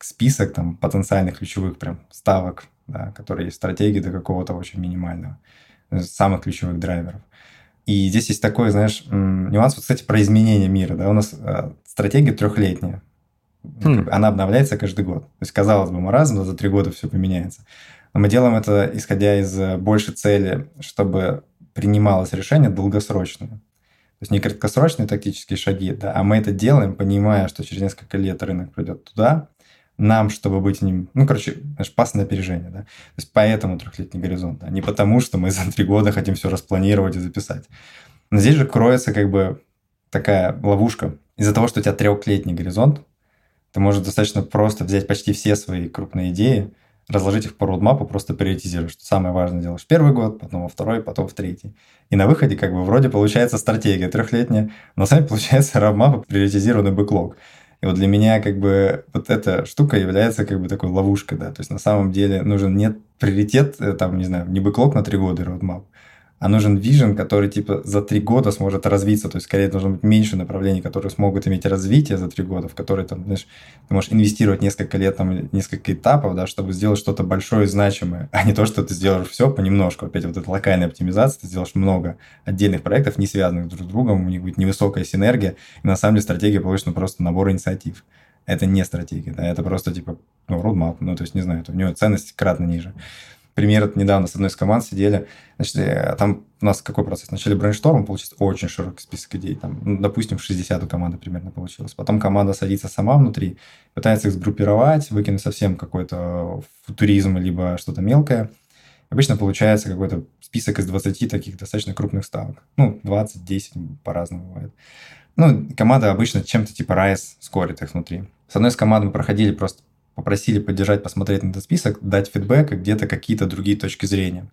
список там потенциальных ключевых прям ставок, да, которые есть в стратегии, до какого-то очень минимального, самых ключевых драйверов. И здесь есть такой, знаешь, нюанс, вот, кстати, про изменение мира. Да? У нас стратегия трехлетняя, хм. Она обновляется каждый год. То есть, казалось бы, маразм, но за три года все поменяется. Но мы делаем это, исходя из большей цели, чтобы принималось решение долгосрочное. То есть не краткосрочные тактические шаги, да, а мы это делаем, понимая, что через несколько лет рынок придет туда, нам, чтобы быть ним... Ну, короче, знаешь, пас на опережение, да. То есть поэтому трехлетний горизонт, да, не потому, что мы за три года хотим все распланировать и записать. Но здесь же кроется как бы такая ловушка. Из-за того, что у тебя трехлетний горизонт, ты можешь достаточно просто взять почти все свои крупные идеи, разложить их по роудмапу, просто приоритизировать, что самое важное делаешь в первый год, потом во второй, потом в третий. И на выходе как бы вроде получается стратегия трехлетняя, но сами получается роудмап, приоритизированный бэклог. И вот для меня как бы вот эта штука является как бы такой ловушкой, да, то есть на самом деле нужен не приоритет, там, не знаю, не бэклог на три года и роудмап, а нужен вижен, который типа за три года сможет развиться, то есть скорее должно быть меньше направлений, которые смогут иметь развитие за три года, в которые там, знаешь, ты можешь инвестировать несколько лет, там, несколько этапов, да, чтобы сделать что-то большое и значимое, а не то, что ты сделаешь все понемножку. Опять вот эта локальная оптимизация, ты сделаешь много отдельных проектов, не связанных друг с другом, у них будет невысокая синергия, и на самом деле стратегия получится просто набор инициатив. Это не стратегия, да, это просто типа, ну, roadmap, ну, то есть, не знаю, у него ценность кратно ниже. Пример недавно с одной из команд сидели. Значит, там у нас какой процесс? Начали брейншторм, получился очень широкий список идей. Там, ну, допустим, шестьдесят у команды примерно получилось. Потом команда садится сама внутри, пытается их сгруппировать, выкинуть совсем какой-то футуризм, либо что-то мелкое. Обычно получается какой-то список из двадцати таких достаточно крупных ставок. Ну, двадцать, десять, по-разному бывает. Ну, команда обычно чем-то типа райс скорит их внутри. С одной из команд мы проходили просто попросили поддержать, посмотреть на этот список, дать фидбэк и где-то какие-то другие точки зрения.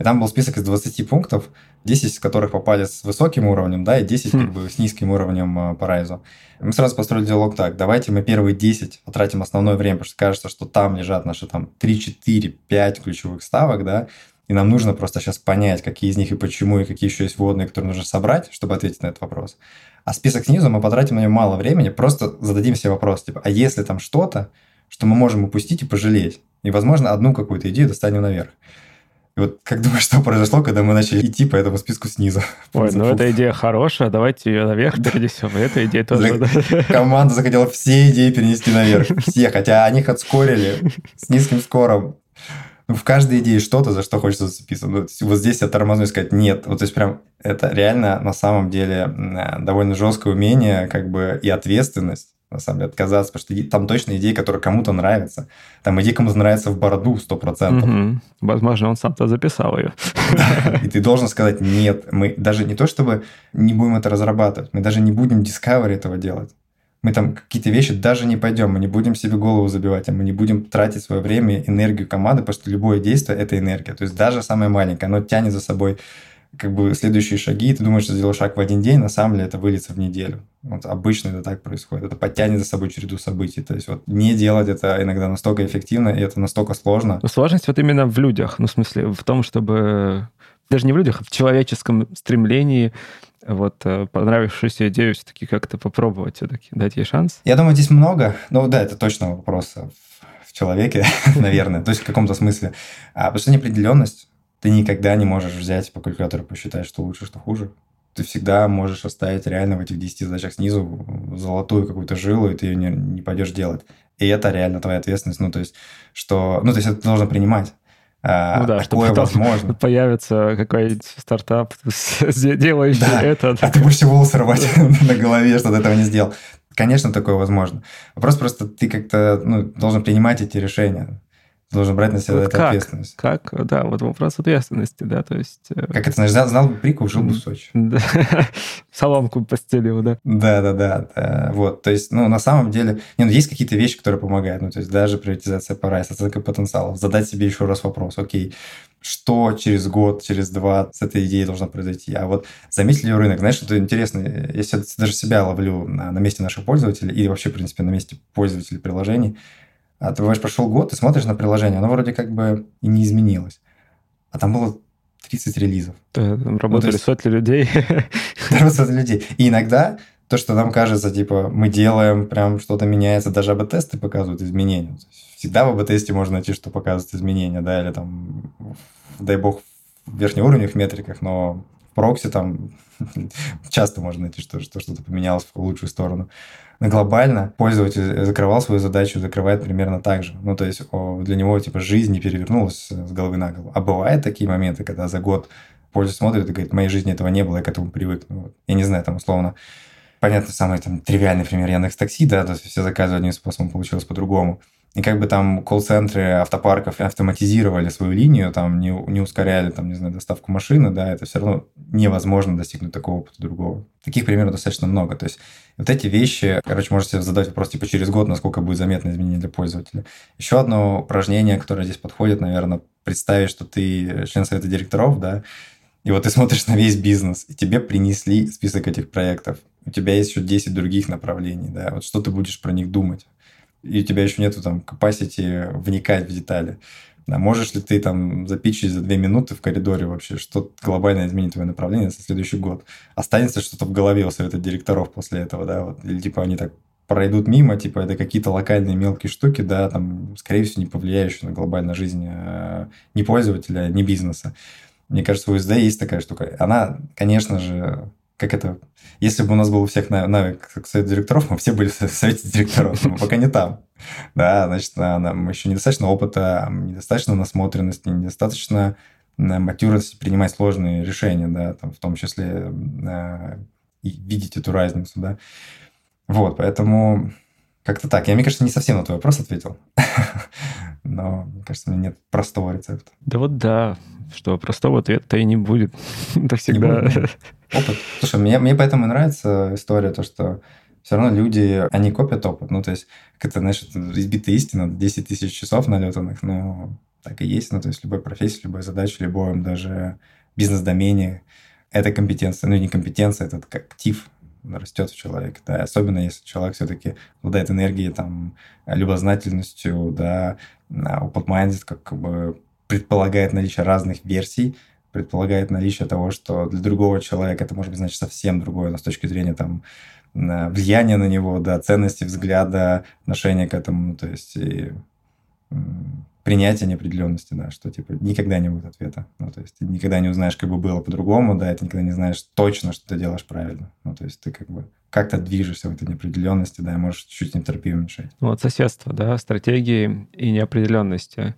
И там был список из двадцати пунктов, десять из которых попали с высоким уровнем, да, и десять как бы с низким уровнем по райзу. И мы сразу построили диалог так: давайте мы первые десять потратим основное время, потому что кажется, что там лежат наши там три, четыре, пять ключевых ставок, да, и нам нужно просто сейчас понять, какие из них и почему, и какие еще есть вводные, которые нужно собрать, чтобы ответить на этот вопрос. А список снизу мы потратим на него мало времени, просто зададим себе вопрос, типа, а если там что-то, что мы можем упустить и пожалеть. И, возможно, одну какую-то идею достанем наверх. И вот как думаешь, что произошло, когда мы начали идти по этому списку снизу? Ой, ну эта идея хорошая, давайте ее наверх перенесем. И эта идея тоже... Команда захотела все идеи перенести наверх. Все, хотя они их отскорили с низким скором. Ну, в каждой идее что-то, за что хочется зацепиться. Вот здесь я тормозну и сказать нет. Вот, то есть прям это реально на самом деле довольно жесткое умение как бы и ответственность. На самом деле, отказаться, потому что там точно идеи, которые кому-то нравятся. Там идея кому-то нравится в бороду сто процентов. Угу. Возможно, он сам-то записал ее. И ты должен сказать, нет, мы даже не то, чтобы не будем это разрабатывать, мы даже не будем discovery этого делать. Мы там какие-то вещи даже не пойдем, мы не будем себе голову забивать, а мы не будем тратить свое время, энергию команды, потому что любое действие – это энергия. То есть даже самое маленькое, оно тянет за собой как бы следующие шаги, и ты думаешь, что сделал шаг в один день, на самом деле это выльется в неделю. Вот обычно это так происходит. Это подтянет за собой череду событий. То есть вот не делать это иногда настолько эффективно, и это настолько сложно. Но сложность вот именно в людях. Ну, в смысле, в том, чтобы... Даже не в людях, а в человеческом стремлении вот понравившуюся идею все-таки как-то попробовать, все-таки дать ей шанс. Я думаю, здесь много. Ну да, это точно вопрос в человеке, наверное. То есть в каком-то смысле. Потому что неопределенность. Ты никогда не можешь взять по калькулятору посчитать, что лучше, что хуже. Ты всегда можешь оставить реально в этих десяти задачах снизу золотую какую-то жилу, и ты ее не, не пойдешь делать. И это реально твоя ответственность. Ну, то есть, что... Ну, то есть, это ты должен принимать. А, ну да, такое возможно. Появится какой-нибудь стартап, делающий да, это. Да. А ты будешь волосы сорвать на голове, что ты этого не сделал. Конечно, такое возможно. Вопрос просто, ты как-то ну, должен принимать эти решения. Должен брать на себя вот эту как? ответственность. Как? Да, вот вопрос ответственности, да, то есть... Как это, знаешь, знал, знал бы Прику, жил бы в Сочи. Соломку постелил, да? Да-да-да, вот, то есть, ну, на самом деле, не, ну, есть какие-то вещи, которые помогают, ну, то есть, даже приоритизация прайс, оценка потенциалов, задать себе еще раз вопрос, окей, что через год, через два с этой идеей должно произойти, а вот заметили ли рынок, знаешь, что-то интересное, я даже себя ловлю на, на месте наших пользователей или вообще, в принципе, на месте пользователей приложений. А ты, бываешь, прошел год, ты смотришь на приложение, оно вроде как бы и не изменилось. А там было тридцать релизов. Да, там работали ну, есть... сотни людей. Да, сотни людей. И иногда то, что нам кажется, типа, мы делаем, прям что-то меняется, даже АБ-тесты показывают изменения. Всегда в АБ-тесте можно найти, что показывают изменения, да, или там, дай бог, в верхнеуровневых метриках, но в прокси там часто можно найти, что что-то поменялось в лучшую сторону. Глобально пользователь закрывал свою задачу, закрывает примерно так же. Ну, то есть для него типа жизнь не перевернулась с головы на голову. А бывают такие моменты, когда за год пользователь смотрит и говорит, в моей жизни этого не было, я к этому привык. Ну, я не знаю, там условно, понятно, самый там, тривиальный пример Яндекс.Такси, да, то есть все заказы одним способом, получилось по-другому. И как бы там колл-центры автопарков автоматизировали свою линию, там не, не ускоряли, там, не знаю, доставку машины, да, это все равно невозможно достигнуть такого опыта другого. Таких примеров достаточно много. То есть вот эти вещи, короче, можно себе задать вопрос, типа, через год, насколько будет заметно изменение для пользователя. Еще одно упражнение, которое здесь подходит, наверное, представить, что ты член совета директоров, да, и вот ты смотришь на весь бизнес, и тебе принесли список этих проектов. У тебя есть еще десять других направлений, да, вот что ты будешь про них думать? И у тебя еще нету там capacity вникать в детали. А можешь ли ты там запичить за две минуты в коридоре вообще, что глобально изменит твое направление за следующий год? Останется что-то в голове у совета директоров после этого, да? Вот. Или типа они так пройдут мимо, типа это какие-то локальные мелкие штуки, да, там, скорее всего, не повлияющие на глобальную жизнь ни пользователя, ни бизнеса. Мне кажется, в ю эс ди есть такая штука. Она, конечно же... Как это? Если бы у нас был у всех навык к совету директоров, мы все были в совете директоров, но пока не там. Да, значит, нам еще недостаточно опыта, недостаточно насмотренности, недостаточно матюрности принимать сложные решения, да, там, в том числе э, и видеть эту разницу, да. Вот, поэтому как-то так. Я, мне кажется, не совсем на твой вопрос ответил, но, мне кажется, у меня нет простого рецепта. Да вот да, что простого ответа и не будет. Это всегда... Опыт. Слушай, мне, мне поэтому и нравится история, то, что все равно люди, они копят опыт. Ну, то есть, как это, знаешь, избитая истина, десять тысяч часов налетанных, ну, так и есть. Ну, то есть, любой профессии, любой задачи, любом даже бизнес-домене – это компетенция. Ну, не компетенция, это как актив растет в человеке. Да? Особенно, если человек все-таки обладает энергией, там, любознательностью, да, open-minded, как бы предполагает наличие разных версий, предполагает наличие того, что для другого человека это может быть, значит, совсем другое, но с точки зрения там, влияния на него, да, ценности, взгляда, отношения к этому, то есть и, м- принятие неопределенности, да, что типа никогда не будет ответа. Ну, то есть ты никогда не узнаешь, как бы было по-другому, да, и ты никогда не знаешь точно, что ты делаешь правильно. Ну, то есть ты как бы как-то движешься в этой неопределенности, да, и можешь чуть-чуть энтропию уменьшать. Вот соседство, да, стратегии и неопределенности.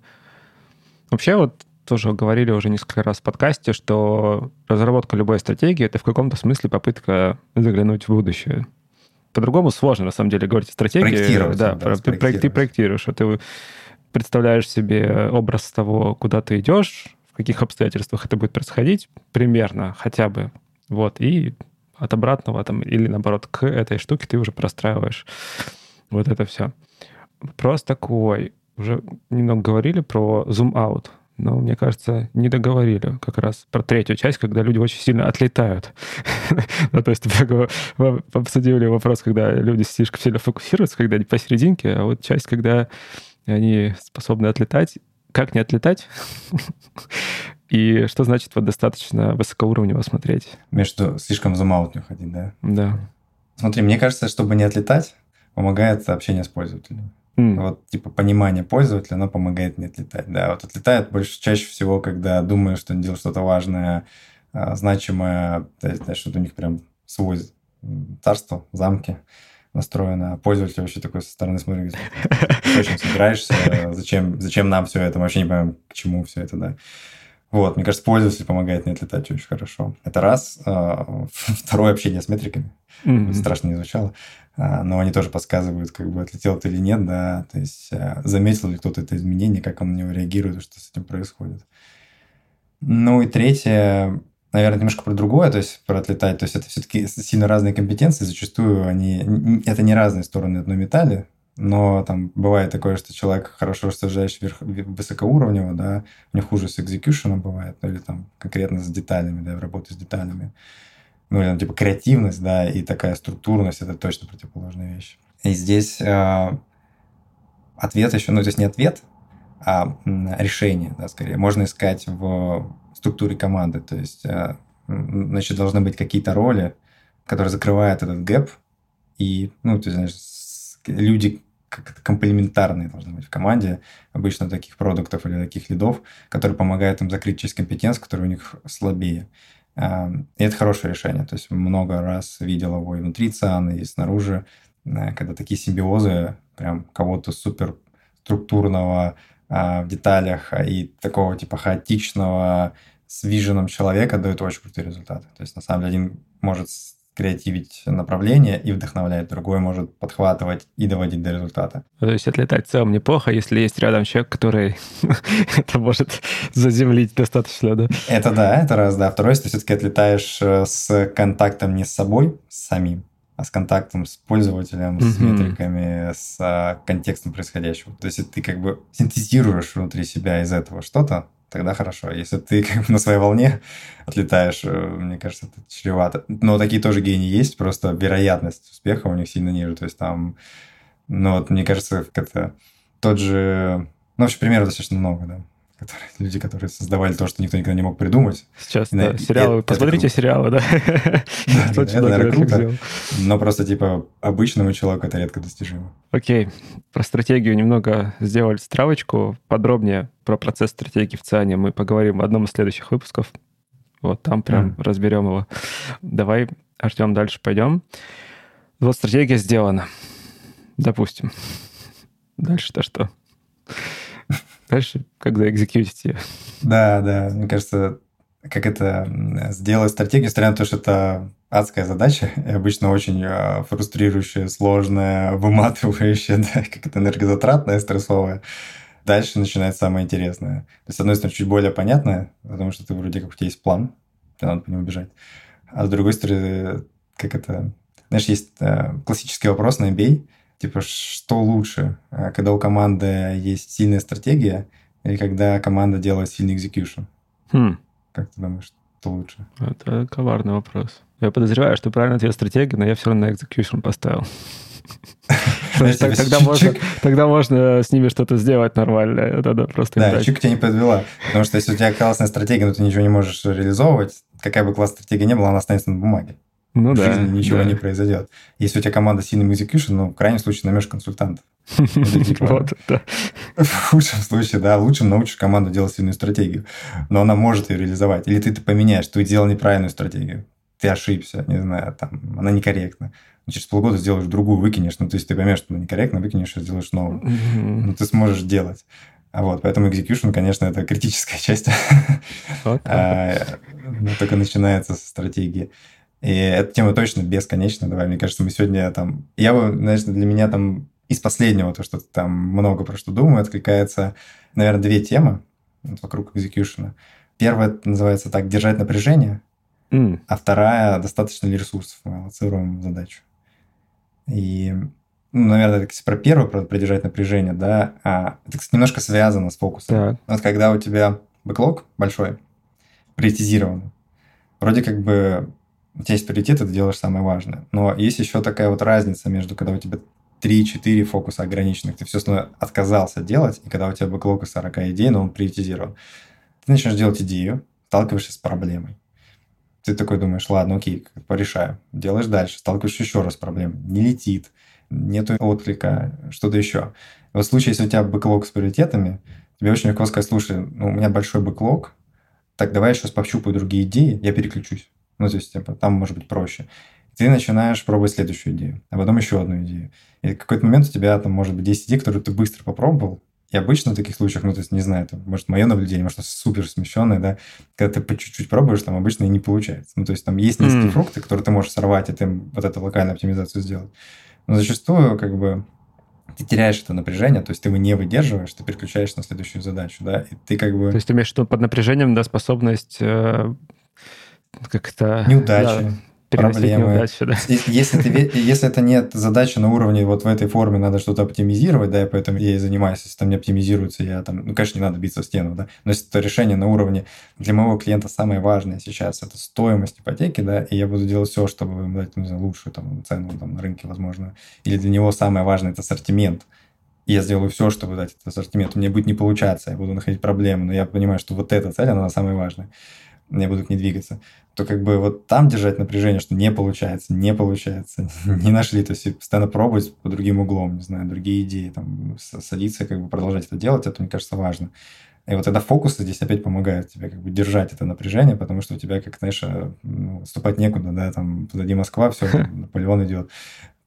Вообще вот тоже говорили уже несколько раз в подкасте, что разработка любой стратегии — это в каком-то смысле попытка заглянуть в будущее. По-другому сложно, на самом деле, говорить о стратегии. Проектировать. Да, да, ты проектируешь, а ты представляешь себе образ того, куда ты идешь, в каких обстоятельствах это будет происходить, примерно, хотя бы. Вот, и от обратного там, или, наоборот, к этой штуке ты уже простраиваешь вот это все. Вопрос такой. Уже немного говорили про Zoom-Out. Но, мне кажется, не договорили как раз про третью часть, когда люди очень сильно отлетают. Ну, то есть, вы обсудили вопрос, когда люди слишком сильно фокусируются, когда они посерединке, а вот часть, когда они способны отлетать. Как не отлетать? И что значит вот достаточно высокоуровнево смотреть? Между слишком в zoom-out не ходить, да? Да. Смотри, мне кажется, чтобы не отлетать, помогает общение с пользователем. Mm. Вот, типа, понимание пользователя, оно помогает не отлетать. Да, вот отлетает больше, чаще всего, когда думаешь, что они делают что-то важное, значимое, что-то у них прям свой царство, замки настроено. А пользователь вообще такой со стороны смотрит, ты очень собираешься, зачем, зачем нам все это, мы вообще не понимаем, к чему все это, да. Вот, мне кажется, пользователь помогает не отлетать очень хорошо. Это раз. Второе, общение с метриками. Mm-hmm. Страшно не звучало. Но они тоже подсказывают, как бы отлетел ты или нет, да. То есть заметил ли кто-то это изменение, как он на него реагирует, что с этим происходит. Ну и третье, наверное, немножко про другое, то есть про отлетать. То есть это все-таки сильно разные компетенции. Зачастую они... Это не разные стороны одной медали. Но там бывает такое, что человек хорошо рассуждающий вверх, высокоуровнево, да, у них хуже с экзекьюшеном бывает, ну, или там конкретно с деталями, да, в работе с деталями. Ну, или там, типа, креативность, да, и такая структурность, это точно противоположная вещь. И здесь э, ответ еще, ну, здесь не ответ, а решение, да, скорее. Можно искать в структуре команды, то есть, э, значит, должны быть какие-то роли, которые закрывают этот гэп, и, ну, ты знаешь, люди как-то комплементарные должны быть в команде, обычно таких продуктов или таких лидов, которые помогают им закрыть часть компетенций, которые у них слабее. И это хорошее решение. То есть много раз видел его и внутри Циана, и снаружи, когда такие симбиозы, прям кого-то суперструктурного в деталях и такого типа хаотичного с виженом человека дают очень крутые результаты. То есть на самом деле один может креативить направление и вдохновлять, другой может подхватывать и доводить до результата. То есть отлетать в целом неплохо, если есть рядом человек, который это может заземлить достаточно, да? Это да, это раз, да. Второе, ты все-таки отлетаешь с контактом не с собой, с самим, а с контактом с пользователем, с метриками, с контекстом происходящего. То есть ты как бы синтезируешь внутри себя из этого что-то, тогда хорошо. Если ты как бы на своей волне отлетаешь, мне кажется, это чревато. Но такие тоже гении есть, просто вероятность успеха у них сильно ниже. То есть там, ну вот, мне кажется, как-то тот же... Ну, вообще, примеров достаточно много, да. Которые, люди, которые создавали то, что никто никогда не мог придумать. Сейчас, и, да, и, сериалы. И, посмотрите это сериалы, да. Это, наверное, круто. Но просто, типа, обычному человеку это редко достижимо. Окей. Про стратегию немного сделали стравочку. Подробнее про процесс стратегии в Циане мы поговорим в одном из следующих выпусков. Вот там прям mm. разберем его. Давай, Артём, дальше пойдем. Вот стратегия сделана. Допустим. Дальше-то что? Дальше, когда экзекьютить ее. Да, да, мне кажется, как это сделать стратегию, несмотря на то, что это адская задача, и обычно очень фрустрирующая, сложная, выматывающая, да, как это энергозатратная, стрессовая. Дальше начинается самое интересное. То есть, с одной стороны, чуть более понятное, потому что ты вроде как у тебя есть план, тебе надо по нему бежать. А с другой стороны, как это... Знаешь, есть классический вопрос на эм би эй, типа, что лучше, когда у команды есть сильная стратегия или когда команда делает сильный экзекьюшн? Хм. Как ты думаешь, что лучше? Это коварный вопрос. Я подозреваю, что правильный ответ стратегия, но я все равно на экзекьюшн поставил. Тогда можно с ними что-то сделать нормально. Да, чик тебя не подвела. Потому что если у тебя классная стратегия, но ты ничего не можешь реализовывать, какая бы классная стратегия ни была, она останется на бумаге. Ну, в да, жизни ничего да. не произойдет. Если у тебя команда с сильным экзекьюшеном, ну, в крайнем случае наймешь консультантов. В худшем случае, да, лучше научишь команду делать сильную стратегию. Но она может ее реализовать. Или ты это поменяешь, ты делал неправильную стратегию. Ты ошибся, не знаю, там, она некорректна. Через полгода сделаешь другую, выкинешь. Ну, то есть ты поймешь, что она некорректна, выкинешь и сделаешь новую. Но ты сможешь делать. А вот, поэтому экзекьюшн, конечно, это критическая часть. Только начинается со стратегии. И эта тема точно бесконечна. Давай, мне кажется, мы сегодня там... Я бы, знаешь, для меня там из последнего, то, что там много про что думаю, откликается, наверное, две темы вот, вокруг экзекьюшена. Первая называется так «держать напряжение», mm. а вторая «достаточно ли ресурсов?» Мы аллоцируем задачу. И, ну, наверное, так, про первую, про «держать напряжение», да, а, это, кстати, немножко связано с фокусом. Yeah. Вот когда у тебя бэклог большой, приоритизированный. Вроде как бы у тебя есть приоритеты, ты делаешь самое важное. Но есть еще такая вот разница между, когда у тебя три-четыре фокуса ограниченных, ты все равно отказался делать, и когда у тебя бэклог из сорок идей, но он приоритизирован. Ты начнешь делать идею, сталкиваешься с проблемой. Ты такой думаешь, ладно, окей, порешаю. Делаешь дальше, сталкиваешься еще раз с проблемой. Не летит, нету отклика, что-то еще. В случае, если у тебя бэклог с приоритетами, тебе очень легко сказать, слушай, ну, у меня большой бэклог, так давай я сейчас пощупаю другие идеи, я переключусь. Ну, то есть типа, там может быть проще. Ты начинаешь пробовать следующую идею, а потом еще одну идею. И в какой-то момент у тебя там может быть десять идей, которые ты быстро попробовал. И обычно в таких случаях, ну, то есть, не знаю, это, может, мое наблюдение, может, супер смещенное, да, когда ты по чуть-чуть пробуешь, там обычно и не получается. Ну, то есть, там есть низкие mm-hmm. фрукты, которые ты можешь сорвать, и ты вот эту локальную оптимизацию сделать. Но зачастую, как бы, ты теряешь это напряжение, то есть, ты его не выдерживаешь, ты переключаешься на следующую задачу, да, и ты как бы... То есть, ты имеешь в виду под напряжением, да, способность э, как-то... Неудачи. Да. Проблемы. Неудачи, да. если, ты, если это нет задачи на уровне вот в этой форме, надо что-то оптимизировать, да, и поэтому я и занимаюсь, если там не оптимизируется, я там, ну, конечно, не надо биться в стену, да, но если это решение на уровне для моего клиента самое важное сейчас, это стоимость ипотеки, да, и я буду делать все, чтобы им дать, не знаю, лучшую там, цену там, на рынке, возможно, или для него самое важное – это ассортимент. Я сделаю все, чтобы дать этот ассортимент, у меня будет не получаться, я буду находить проблемы, но я понимаю, что вот эта цель, она самая важная. Я буду к ней двигаться, то как бы вот там держать напряжение, что не получается, не получается, не нашли, то есть постоянно пробовать по другим углом, не знаю, другие идеи, там, садиться, как бы продолжать это делать, это, мне кажется, важно. И вот тогда фокусы здесь опять помогают тебе как бы держать это напряжение, потому что у тебя, как, знаешь, ну, ступать некуда, да, там, позади Москва, все, там, Наполеон идет,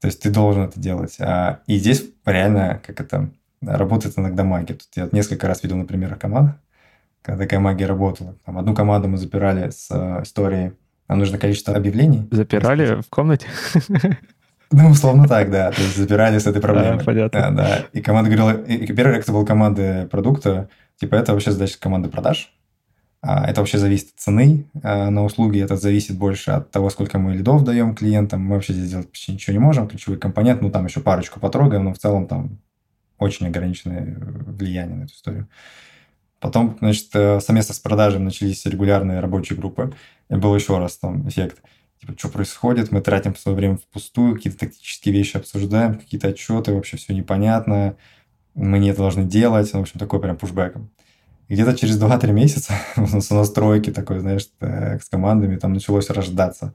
то есть ты должен это делать. А, и здесь реально, как это, работает иногда магия. Тут я несколько раз видел на примерах команд, когда такая магия работала. Там одну команду мы запирали с э, историей. Нам нужно количество объявлений. Запирали если... в комнате? Ну, условно так, да. То есть запирали с этой проблемой. Да, понятно. Да, да. И команда говорила... И первый ректор был команды продукта. Типа это вообще задача команды продаж. А это вообще зависит от цены а на услуги. Это зависит больше от того, сколько мы лидов даем клиентам. Мы вообще здесь делать почти ничего не можем. Ключевой компонент. Ну, там еще парочку потрогаем, но в целом там очень ограниченное влияние на эту историю. Потом, значит, совместно с продажами начались регулярные рабочие группы. И был еще раз там эффект. Типа, что происходит? Мы тратим свое время впустую, какие-то тактические вещи обсуждаем, какие-то отчеты, вообще все непонятно. Мы не это должны делать. Ну, в общем, такой прям пушбэком. И где-то через два-три месяца с настройки такой, знаешь, с командами там началось рождаться.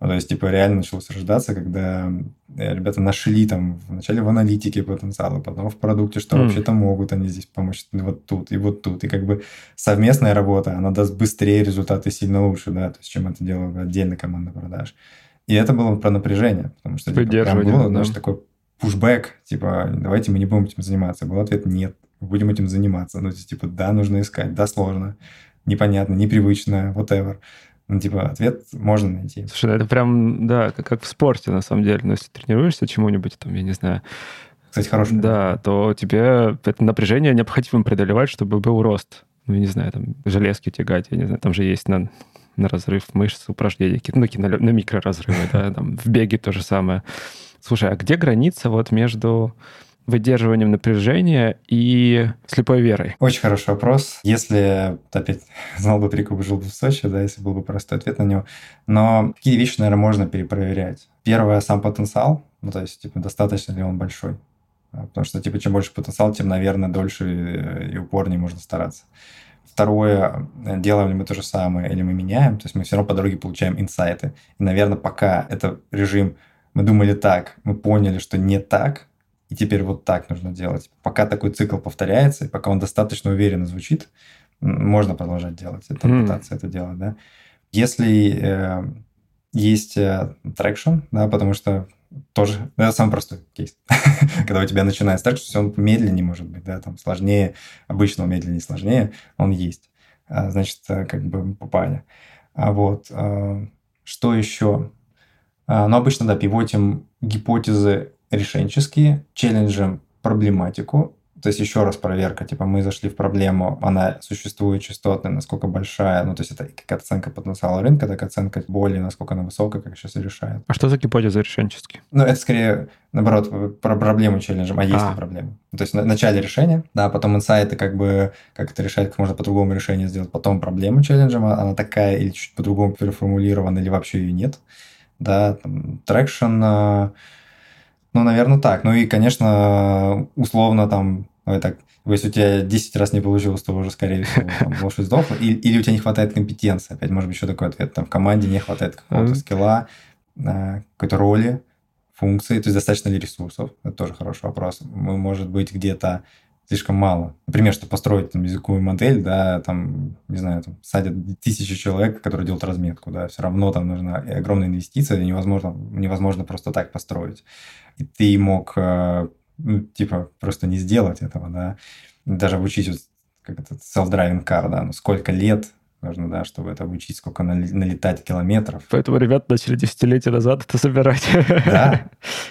То есть, типа, реально началось рождаться, когда ребята нашли там вначале в аналитике потенциал, потом в продукте, что mm. вообще-то могут они здесь помочь вот тут и вот тут. И как бы совместная работа, она даст быстрее результаты, сильно лучше, да, то есть, чем это делала отдельная команда продаж. И это было про напряжение, потому что типа, прям было, да. знаешь, такой пушбэк, типа, давайте мы не будем этим заниматься. Был ответ, нет, будем этим заниматься. Ну, то есть, типа, да, нужно искать, да, сложно, непонятно, непривычно, whatever. Ну, типа, ответ можно найти. Слушай, это прям, да, как, как в спорте, на самом деле. Но если тренируешься чему-нибудь, там, я не знаю... Кстати, хороший. Да, то тебе это напряжение необходимо преодолевать, чтобы был рост. Ну, я не знаю, там, железки тягать, я не знаю, там же есть на, на разрыв мышц упражнения, ну, на, на микроразрывы, да, там, в беге то же самое. Слушай, а где граница вот между выдерживанием напряжения и слепой верой? Очень хороший вопрос. Если, опять, знал бы Трику, жил бы в Сочи, да, если был бы простой ответ на него. Но какие вещи, наверное, можно перепроверять? Первое, сам потенциал. Ну, то есть, типа, достаточно ли он большой? Потому что, типа, чем больше потенциал, тем, наверное, дольше и упорнее можно стараться. Второе, делаем ли мы то же самое или мы меняем? То есть, мы все равно по дороге получаем инсайты. И, наверное, пока это режим «мы думали так, мы поняли, что не так», и теперь вот так нужно делать. Пока такой цикл повторяется, и пока он достаточно уверенно звучит, можно продолжать делать это, mm. пытаться это делать, да. Если э, есть трекшн, э, да, потому что тоже, да, самый простой кейс. Когда у тебя начинается трекшн, он медленнее может быть, да, там сложнее, обычно медленнее, сложнее, он есть. А, значит, как бы попали. А вот, э, что еще? А, ну, обычно, да, пивотим гипотезы решенческие, челленджем проблематику, То есть еще раз проверка, типа мы зашли в проблему, она существует частотная, насколько большая, ну то есть это как оценка потенциала рынка, так оценка боли, насколько она высокая, как сейчас решает. А что за гипотеза решенческие? Ну это скорее, наоборот, про проблему челленджем, а есть а. ли проблема. То есть в начале решения, да, потом инсайты, как бы, как это решать, как можно по-другому решение сделать, потом проблема челленджем, она такая или чуть по-другому переформулирована, или вообще ее нет, да, там, трекшн... Ну, наверное, так. Ну и, конечно, условно там, ну, так, если у тебя десять раз не получилось, то уже, скорее всего, там, лошадь сдохла. Или, или у тебя не хватает компетенции. Опять, может быть, еще такой ответ. Там в команде не хватает какого-то mm-hmm. скилла, какой-то роли, функции. То есть достаточно ли ресурсов? Это тоже хороший вопрос. Мы, может быть, где-то слишком мало. Например, чтобы построить там, языковую модель, да, там, не знаю, там, садят тысячи человек, которые делают разметку, да, все равно там нужна огромная инвестиция, невозможно, невозможно просто так построить. И ты мог, ну, типа, просто не сделать этого, да, даже обучить вот, как это, self-driving car, да, ну, сколько лет нужно, да, чтобы это обучить, сколько налетать километров. Поэтому ребята начали десятилетия назад это собирать. Да,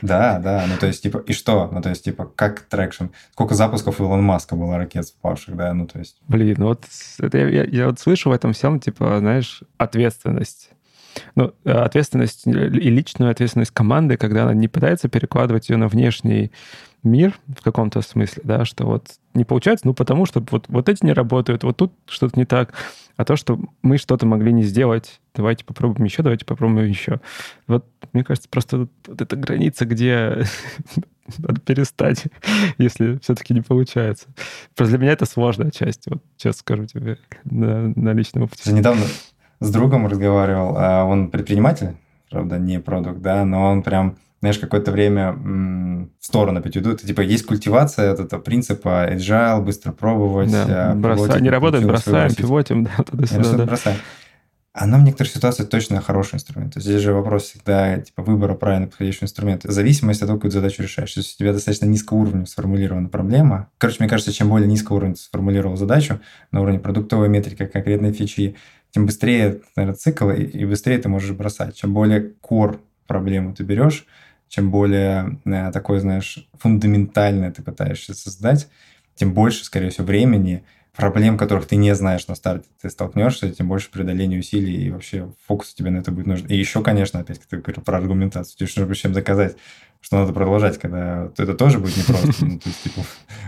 да, да. Ну, то есть, типа, и что? Ну, то есть, типа, как трекшн? Сколько запусков у Илона Маска было ракет впавших, да, ну, то есть... Блин, ну, вот это я, я, я вот слышу в этом всем, типа, знаешь, ответственность. Ну, ответственность и личную ответственность команды, когда она не пытается перекладывать ее на внешний мир в каком-то смысле, да, что вот не получается, ну, потому что вот, вот эти не работают, вот тут что-то не так, а то, что мы что-то могли не сделать, давайте попробуем еще, давайте попробуем еще. Вот, мне кажется, просто вот эта граница, где надо перестать, если все-таки не получается. Просто для меня это сложная часть, вот честно скажу тебе, на, на личном опыте. Недавно с другом разговаривал, он предприниматель, правда, не продукт, да, но он прям, знаешь, какое-то время м- в сторону опять идут. Типа есть культивация от этого принципа agile, быстро пробовать. Да, бросаем, не работаем, бросаем, пивотим, да, туда-сюда. Да. Бросаем. Она в некоторых ситуациях точно хороший инструмент. То есть здесь же вопрос всегда типа выбора правильно подходящего инструмента. Зависимость от того, какую задачу решаешь. То есть у тебя достаточно низкого уровня сформулирована проблема. Короче, мне кажется, чем более низкого уровня сформулировал задачу на уровне продуктовой метрики, конкретной фичи, тем быстрее, наверное, цикл, и, и быстрее ты можешь бросать. Чем более core проблему ты берешь, чем более э, такое, знаешь, фундаментальное ты пытаешься создать, тем больше, скорее всего, времени, проблем, которых ты не знаешь на старте, ты столкнешься, тем больше преодоления усилий, и вообще фокус тебе на это будет нужен. И еще, конечно, опять, как ты говорил про аргументацию, тебе нужно будет чем доказать, что надо продолжать, когда это тоже будет непросто. Ну, то есть, типа,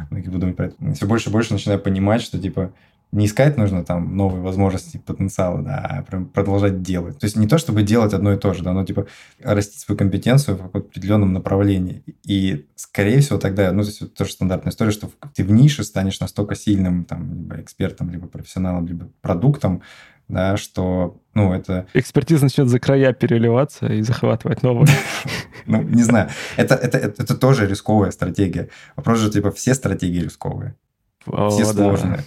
многие будут думать про это. Все больше и больше начинаю понимать, что, типа, не искать нужно там новые возможности, потенциалы, да, а прям продолжать делать. То есть не то, чтобы делать одно и то же, да, но типа растить свою компетенцию в каком-то определенном направлении. И, скорее всего, тогда, ну, то есть тоже стандартная история, что ты в нише станешь настолько сильным там либо экспертом, либо профессионалом, либо продуктом, да, что, ну, это... Экспертиза начнет за края переливаться и захватывать новые. Ну, не знаю. Это тоже рисковая стратегия. Вопрос же, типа, все стратегии рисковые. Все сложные.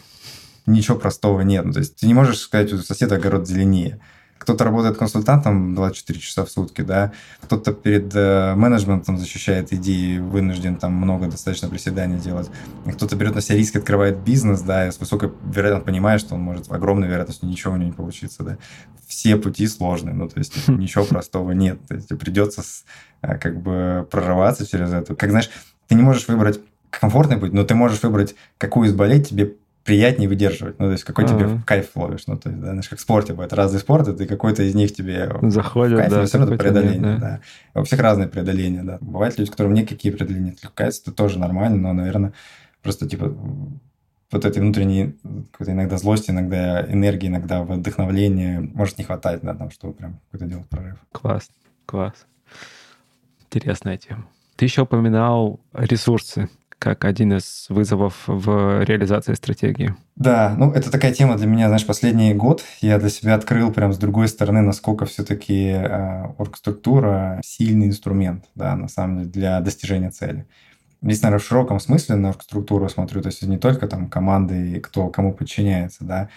Ничего простого нет. Ну, то есть ты не можешь сказать, у соседа огород зеленее. Кто-то работает консультантом двадцать четыре часа в сутки, да, кто-то перед э, менеджментом защищает идеи, вынужден там много достаточно приседаний делать, кто-то берет на себя риск, открывает бизнес, да, и с высокой вероятностью понимает, что он может, огромной вероятностью, ничего у него не получится, да. Все пути сложные, ну, то есть ничего простого нет. То есть придется как бы прорываться через это. Как, знаешь, ты не можешь выбрать комфортный путь, но ты можешь выбрать, какую из болей тебе приятнее выдерживать, ну, то есть какой А-а-а. тебе кайф ловишь, ну, то есть, да, знаешь, как в спорте будет, разный спорт, и ты какой-то из них тебе заходит, кайф, да, но все равно преодоление, нет, да. да. У всех разные преодоления, да. Бывают люди, которым никакие преодоления не отвлекаются, это тоже нормально, но, наверное, просто, типа, вот этой внутренней какой-то иногда злости, иногда энергии, иногда вдохновления может не хватать, да, там, чтобы прям какой-то делать прорыв. Класс, класс. Интересная тема. Ты еще упоминал ресурсы как один из вызовов в реализации стратегии. Да, ну это такая тема для меня, знаешь, последний год я для себя открыл прям с другой стороны, насколько все-таки э, оргструктура сильный инструмент, да, на самом деле, для достижения цели. Здесь, наверное, в широком смысле на оргструктуру смотрю, то есть не только там команды и кто кому подчиняется, да,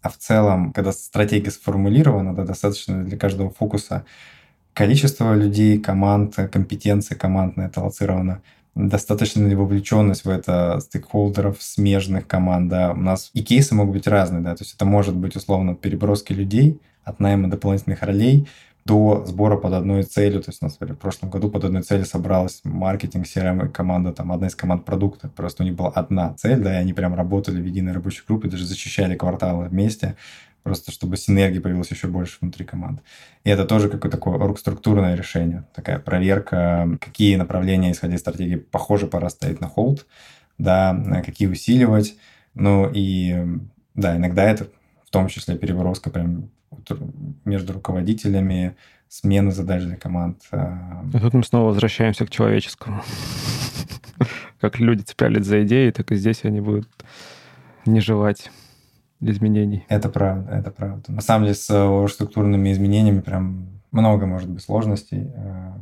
а в целом, когда стратегия сформулирована, да, достаточно для каждого фокуса количество людей, команд, компетенции командные талоцировано, достаточно ли вовлеченность в это стейкхолдеров, смежных команд, да, у нас и кейсы могут быть разные, да, то есть это может быть условно переброски людей от найма дополнительных ролей до сбора под одной целью. То есть у нас в прошлом году под одной целью собралась маркетинг, си эр эм команда, там одна из команд продукта. Просто у них была одна цель, да, и они прям работали в единой рабочей группе, даже зачищали кварталы вместе, просто чтобы синергии появилось еще больше внутри команд. И это тоже какое-то такое оргструктурное решение, такая проверка, какие направления, исходя из стратегии, похоже, пора ставить на холд, да, какие усиливать. Ну и да, иногда это в том числе переброска прям между руководителями, смена задач для команд. И тут мы снова возвращаемся к человеческому. Как люди цеплялись за идеи, так и здесь они будут не желать изменений. Это правда, это правда. На самом деле с структурными изменениями прям много может быть сложностей.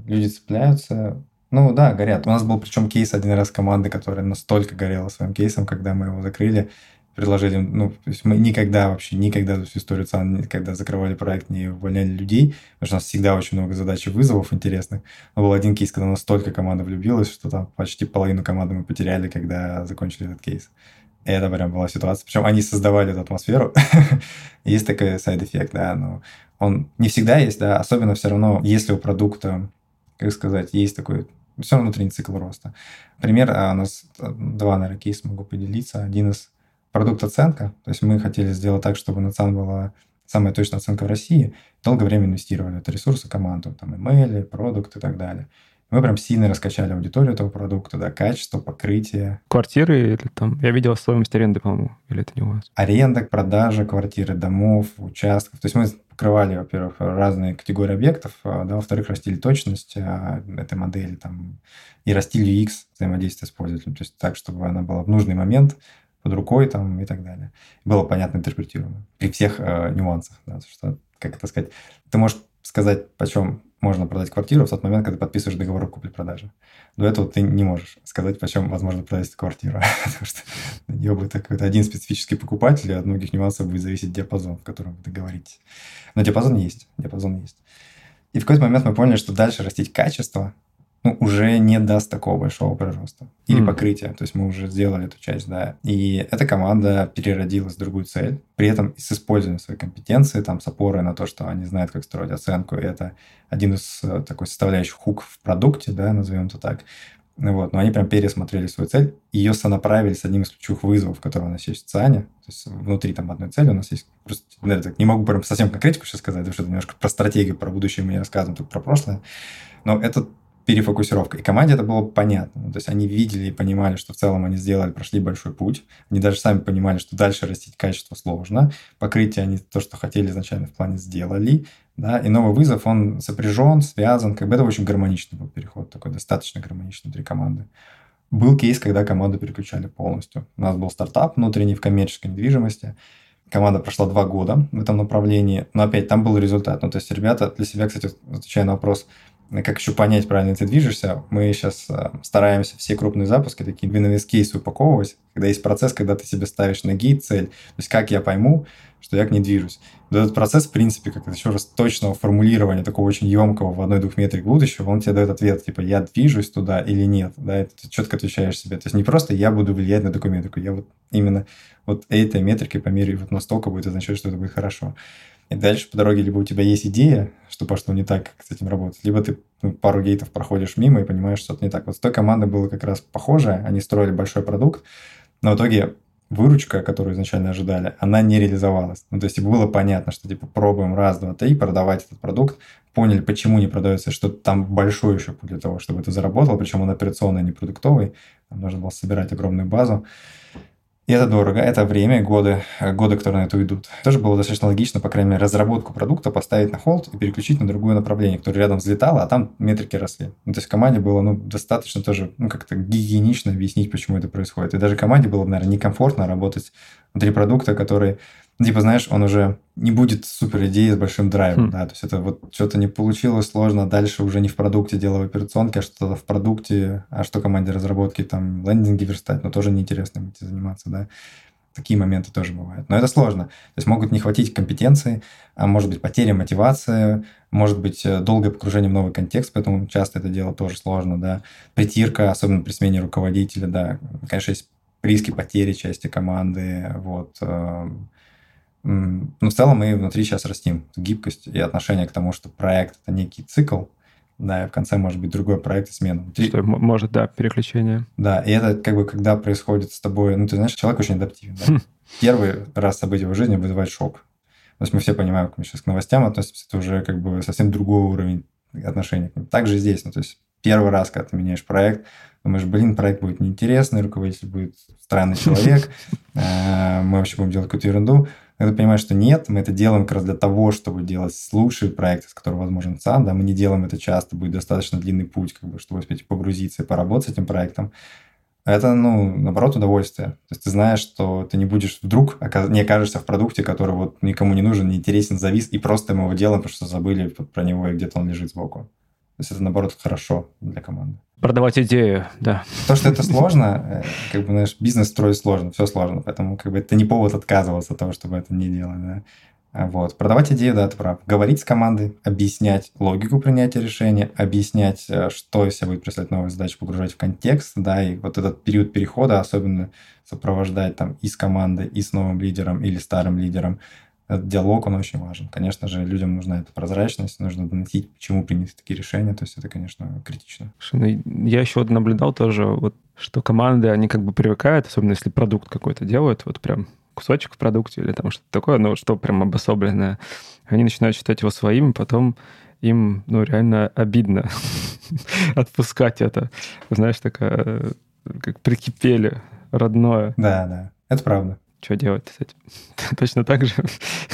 Люди цепляются, ну да, горят. У нас был причем кейс один раз команды, которая настолько горела своим кейсом, когда мы его закрыли, предложили, ну, то есть мы никогда вообще, никогда за всю историю ЦИАНа, когда закрывали проект, не увольняли людей, потому что у нас всегда очень много задач и вызовов интересных. Но был один кейс, когда настолько команда влюбилась, что там почти половину команды мы потеряли, когда закончили этот кейс. И это прям была ситуация. Причем они создавали эту атмосферу. Есть такой сайд-эффект, да, но он не всегда есть, да, особенно все равно, если у продукта, как сказать, есть такой... Все равно внутренний цикл роста. Пример, у нас два, наверное, кейса могу поделиться. Один из продукт оценка, то есть мы хотели сделать так, чтобы на ЦИАН была самая точная оценка в России. Долгое время инвестировали. Это ресурсы, команду, там, имейлы, продукт и так далее. Мы прям сильно раскачали аудиторию этого продукта, да, качество, покрытие. Квартиры или там, я видел стоимость аренды, по-моему, или это не у вас? Аренда, продажа квартиры, домов, участков. То есть мы покрывали, во-первых, разные категории объектов, да, во-вторых, растили точность этой модели, там, и растили ю экс взаимодействие с пользователем, то есть так, чтобы она была в нужный момент, под рукой там и так далее. Было понятно интерпретируемо. При всех э, нюансах. Да, что, как это сказать? Ты можешь сказать, почем можно продать квартиру в тот момент, когда ты подписываешь договор о купле-продаже. До этого ты не можешь сказать, почем возможно продать эту квартиру. Потому что на нее будет какой-то один специфический покупатель, и от многих нюансов будет зависеть диапазон, в котором вы договоритесь. Но диапазон есть. Диапазон есть. И в какой-то момент мы поняли, что дальше растить качество ну, уже не даст такого большого прироста. Или mm. покрытия. То есть мы уже сделали эту часть, да. И эта команда переродилась в другую цель. При этом с использованием своей компетенции, там, с опорой на то, что они знают, как строить оценку. И это один из такой составляющих хук в продукте, да, назовем это так. Вот. Но они прям пересмотрели свою цель. Ее сонаправили с одним из ключевых вызовов, которые у нас есть в ЦИАНе. То есть внутри там одной цели у нас есть... Просто, наверное, так, не могу прям совсем конкретику сейчас сказать, потому что это немножко про стратегию, про будущее мы не рассказываем, только про прошлое. Но это... перефокусировка. И команде это было понятно. То есть они видели и понимали, что в целом они сделали, прошли большой путь. Они даже сами понимали, что дальше растить качество сложно. Покрытие они то, что хотели изначально в плане, сделали. Да? И новый вызов, он сопряжен, связан. Как бы это очень гармоничный был переход, такой достаточно гармоничный внутри команды. Был кейс, когда команду переключали полностью. У нас был стартап внутренний в коммерческой недвижимости. Команда прошла два года в этом направлении. Но опять, там был результат. Ну, то есть ребята для себя, кстати, отвечая на вопрос, как еще понять, правильно ты движешься, мы сейчас э, стараемся все крупные запуски, такие бизнес-кейсы упаковывать, когда есть процесс, когда ты себе ставишь ноги, цель, то есть как я пойму, что я к ней движусь. Вот этот процесс, в принципе, как еще раз точного формулирования, такого очень емкого в одной-двух метрах будущего, он тебе дает ответ, типа, я движусь туда или нет, да, и ты четко отвечаешь себе. То есть не просто я буду влиять на такую метрику, я вот именно вот этой метрикой по мере вот настолько будет означать, что это будет хорошо. И дальше по дороге либо у тебя есть идея, что пошло не так, как с этим работать, либо ты ну, пару гейтов проходишь мимо и понимаешь, что это не так. Вот с той командой было как раз похоже, они строили большой продукт, но в итоге выручка, которую изначально ожидали, она не реализовалась. Ну, то есть было понятно, что типа пробуем раз, два, три продавать этот продукт, поняли, почему не продается, что там большой еще путь для того, чтобы это заработало, причем он операционный, а не продуктовый, там нужно было собирать огромную базу. И это дорого, это время, годы, годы, которые на это уйдут. Тоже было достаточно логично, по крайней мере, разработку продукта поставить на холд и переключить на другое направление, которое рядом взлетало, а там метрики росли. Ну, то есть команде было ну, достаточно тоже ну, как-то гигиенично объяснить, почему это происходит. И даже команде было, наверное, некомфортно работать внутри продукта, который, типа, знаешь, он уже не будет супер идеей с большим драйвом. Mm. Да? То есть это вот что-то не получилось, сложно, дальше уже не в продукте дело в операционке, а что-то в продукте, а что команде разработки, там, лендинги верстать, но тоже неинтересно этим заниматься, да. Да? Такие моменты тоже бывают. Но это сложно. То есть могут не хватить компетенции, а может быть потеря мотивации, может быть долгое погружение в новый контекст, поэтому часто это дело тоже сложно. Да? Притирка, особенно при смене руководителя. Да? Конечно, есть риски потери части команды. Вот. Но в целом мы внутри сейчас растим гибкость и отношение к тому, что проект – это некий цикл, да, и в конце может быть другой проект и смена. Что может, да, переключение. Да, и это как бы когда происходит с тобой... Ну, ты знаешь, человек очень адаптивен. Да? Хм. Первый раз события в жизни вызывает шок. То есть мы все понимаем, как мы сейчас к новостям относимся, это уже как бы совсем другой уровень отношений. Так же здесь. Ну, то есть первый раз, когда ты меняешь проект, думаешь, блин, проект будет неинтересный, руководитель будет странный человек, мы вообще будем делать какую-то ерунду. Ты понимаешь, что нет, мы это делаем как раз для того, чтобы делать лучшие проекты, с которыми возможен сам. Да, мы не делаем это часто, будет достаточно длинный путь, как бы, чтобы успеть погрузиться и поработать с этим проектом. Это, ну, наоборот, удовольствие. То есть ты знаешь, что ты не будешь вдруг оказ... не окажешься в продукте, который вот никому не нужен, не интересен, завис, и просто мы его делаем, потому что забыли про него, и где-то он лежит сбоку. То есть это, наоборот, хорошо для команды. Продавать идею, да. То, что это сложно, как бы, знаешь, бизнес строить сложно, все сложно, поэтому как бы это не повод отказываться от того, чтобы это не делать, да. Вот. Продавать идею, да, ты прав. Говорить с командой, объяснять логику принятия решения, объяснять, что из себя будет представлять новая задача, погружать в контекст, да, и вот этот период перехода особенно сопровождать там и с командой, и с новым лидером, или старым лидером. Этот диалог, он очень важен. Конечно же, людям нужна эта прозрачность, нужно доносить, почему приняты такие решения, то есть это, конечно, критично. Я еще наблюдал тоже, вот, что команды, они как бы привыкают, особенно если продукт какой-то делают, вот прям кусочек в продукте или там что-то такое, ну, что прям обособленное. Они начинают считать его своим, потом им, ну, реально обидно отпускать это. Знаешь, такая, как прикипели, родное. Да, да, это правда. Что делать с этим? Точно так же?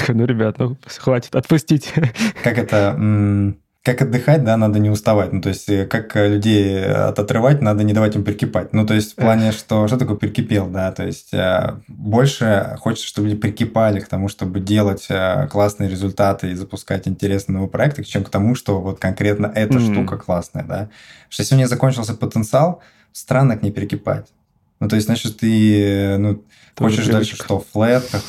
Ну, ребят, ну, хватит, отпустите. Как это... Как отдыхать, да, надо не уставать. Ну, то есть, как людей отрывать, надо не давать им прикипать. Ну, то есть, в плане, что... Что такое прикипел, да? То есть, больше хочется, чтобы люди прикипали к тому, чтобы делать классные результаты и запускать интересные новые проекты, чем к тому, что вот конкретно эта mm-hmm. штука классная, да? Что если у меня закончился потенциал, странно к ней прикипать. Ну, то есть, значит, ты ну, хочешь дальше что, в флетах,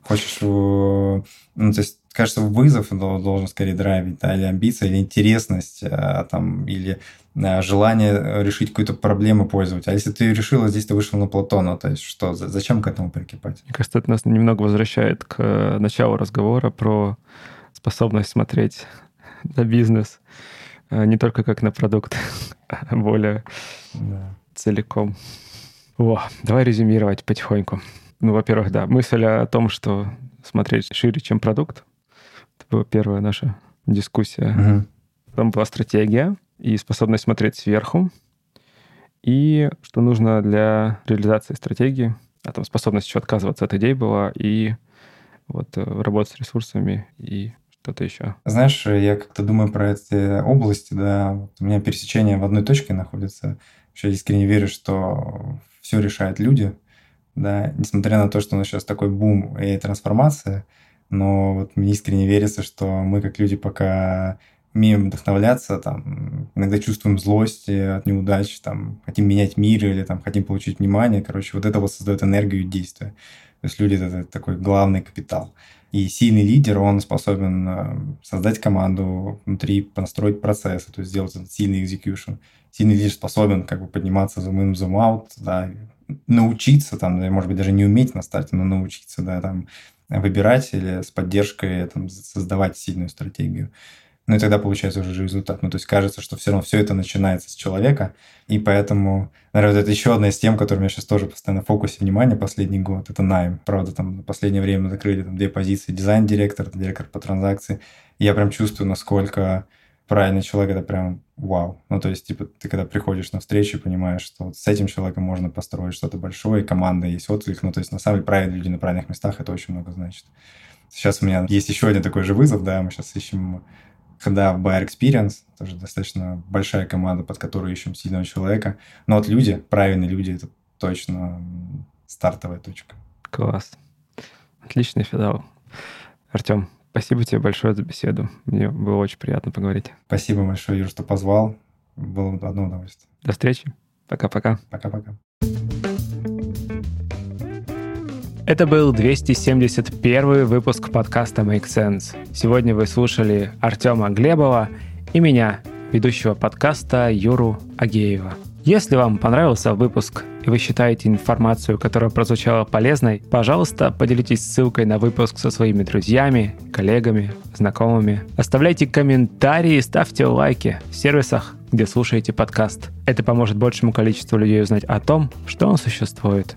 хочешь... Ну, то есть, кажется, вызов должен скорее драйвить, да, или амбиция, или интересность, а, там, или а, желание решить какую-то проблему пользователя. А если ты решила, здесь ты вышел на плато, ну, то есть, что, зачем к этому прикипать? Мне кажется, это нас немного возвращает к началу разговора про способность смотреть на бизнес не только как на продукт, а более да. целиком. О, давай резюмировать потихоньку. Ну, во-первых, да, мысль о том, что смотреть шире, чем продукт, это была первая наша дискуссия. Угу. Потом была стратегия и способность смотреть сверху, и что нужно для реализации стратегии. А там способность еще отказываться от идей была, и вот работать с ресурсами, и что-то еще. Знаешь, я как-то думаю про эти области, да, вот у меня пересечение в одной точке находится. Вообще искренне верю, что все решают люди, да, несмотря на то, что у нас сейчас такой бум и трансформация, но вот мне искренне верится, что мы как люди пока умеем вдохновляться, там, иногда чувствуем злость от неудач, там, хотим менять мир или там, хотим получить внимание, короче, вот это вот создает энергию действия. То есть люди – это такой главный капитал. И сильный лидер, он способен создать команду внутри, построить процессы, то есть сделать сильный экзекьюшн. Сильный лидер способен как бы подниматься Zoom-In, Zoom-Out, да, научиться, там, может быть, даже не уметь на старте, но научиться, да, там, выбирать или с поддержкой там, создавать сильную стратегию. Ну и тогда получается уже результат. Ну, то есть кажется, что все равно все это начинается с человека, и поэтому, наверное, это еще одна из тем, которая у меня сейчас тоже постоянно в фокусе внимания последний год, это найм. Правда, там в последнее время закрыли там, две позиции, дизайн-директор, директор по транзакции, и я прям чувствую, насколько правильный человек, это прям вау. Ну, то есть, типа, ты когда приходишь на встречу и понимаешь, что вот с этим человеком можно построить что-то большое, и команда есть отклик, ну, то есть, на самом деле, правильные люди на правильных местах, это очень много значит. Сейчас у меня есть еще один такой же вызов, да, мы сейчас ищем... Да, в Buyer Experience, тоже достаточно большая команда, под которую ищем сильного человека. Но вот люди, правильные люди, это точно стартовая точка. Класс. Отличный финал. Артём, спасибо тебе большое за беседу. Мне было очень приятно поговорить. Спасибо большое, Юр, что позвал. Было одно удовольствие. До встречи. Пока-пока. Пока-пока. Это был двести семьдесят первый выпуск подкаста Make Sense. Сегодня вы слушали Артёма Глебова и меня, ведущего подкаста Юру Агеева. Если вам понравился выпуск, и вы считаете информацию, которая прозвучала полезной, пожалуйста, поделитесь ссылкой на выпуск со своими друзьями, коллегами, знакомыми. Оставляйте комментарии, ставьте лайки в сервисах, где слушаете подкаст. Это поможет большему количеству людей узнать о том, что он существует.